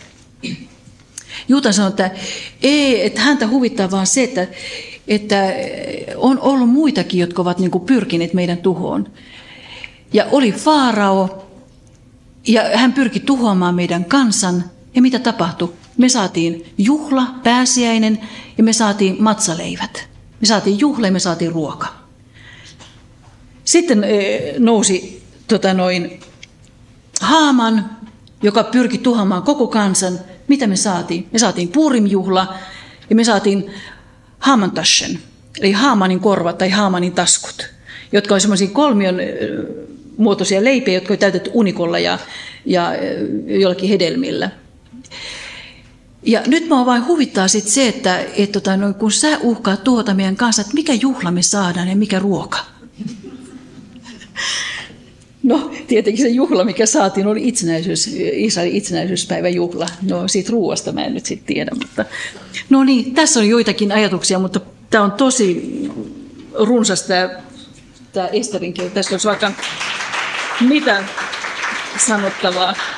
Juutala sanoi, että ei, että häntä huvittaa vaan se, että on ollut muitakin, jotka ovat niin kuin pyrkineet meidän tuhoon. Ja oli Faarao, ja hän pyrki tuhoamaan meidän kansan, ja mitä tapahtui? Me saatiin juhla, pääsiäinen, ja me saatiin matsaleivät. Me saatiin juhla ja me saatiin ruoka. Sitten nousi Haaman, joka pyrki tuhoamaan koko kansan. Mitä me saatiin? Me saatiin Purim-juhla ja me saatiin Haamantaschen, eli Haamanin korvat tai Haamanin taskut, jotka on semmoisia kolmion muotoisia leipiä, jotka on täytetty unikolla ja jollakin hedelmillä. Ja nyt minua vain huvittaa sit se, että kun sä uhkaat tuhota meidän kanssa, että mikä juhla me saadaan ja mikä ruoka. No tietenkin se juhla, mikä saatiin, oli Israelin itsenäisyyspäiväjuhla. No siitä ruoasta mä en nyt sitten tiedä. Mutta... No niin, tässä on joitakin ajatuksia, mutta tämä on tosi runsas tämä Esterin kirja. Tässä olisi vaikka mitä sanottavaa.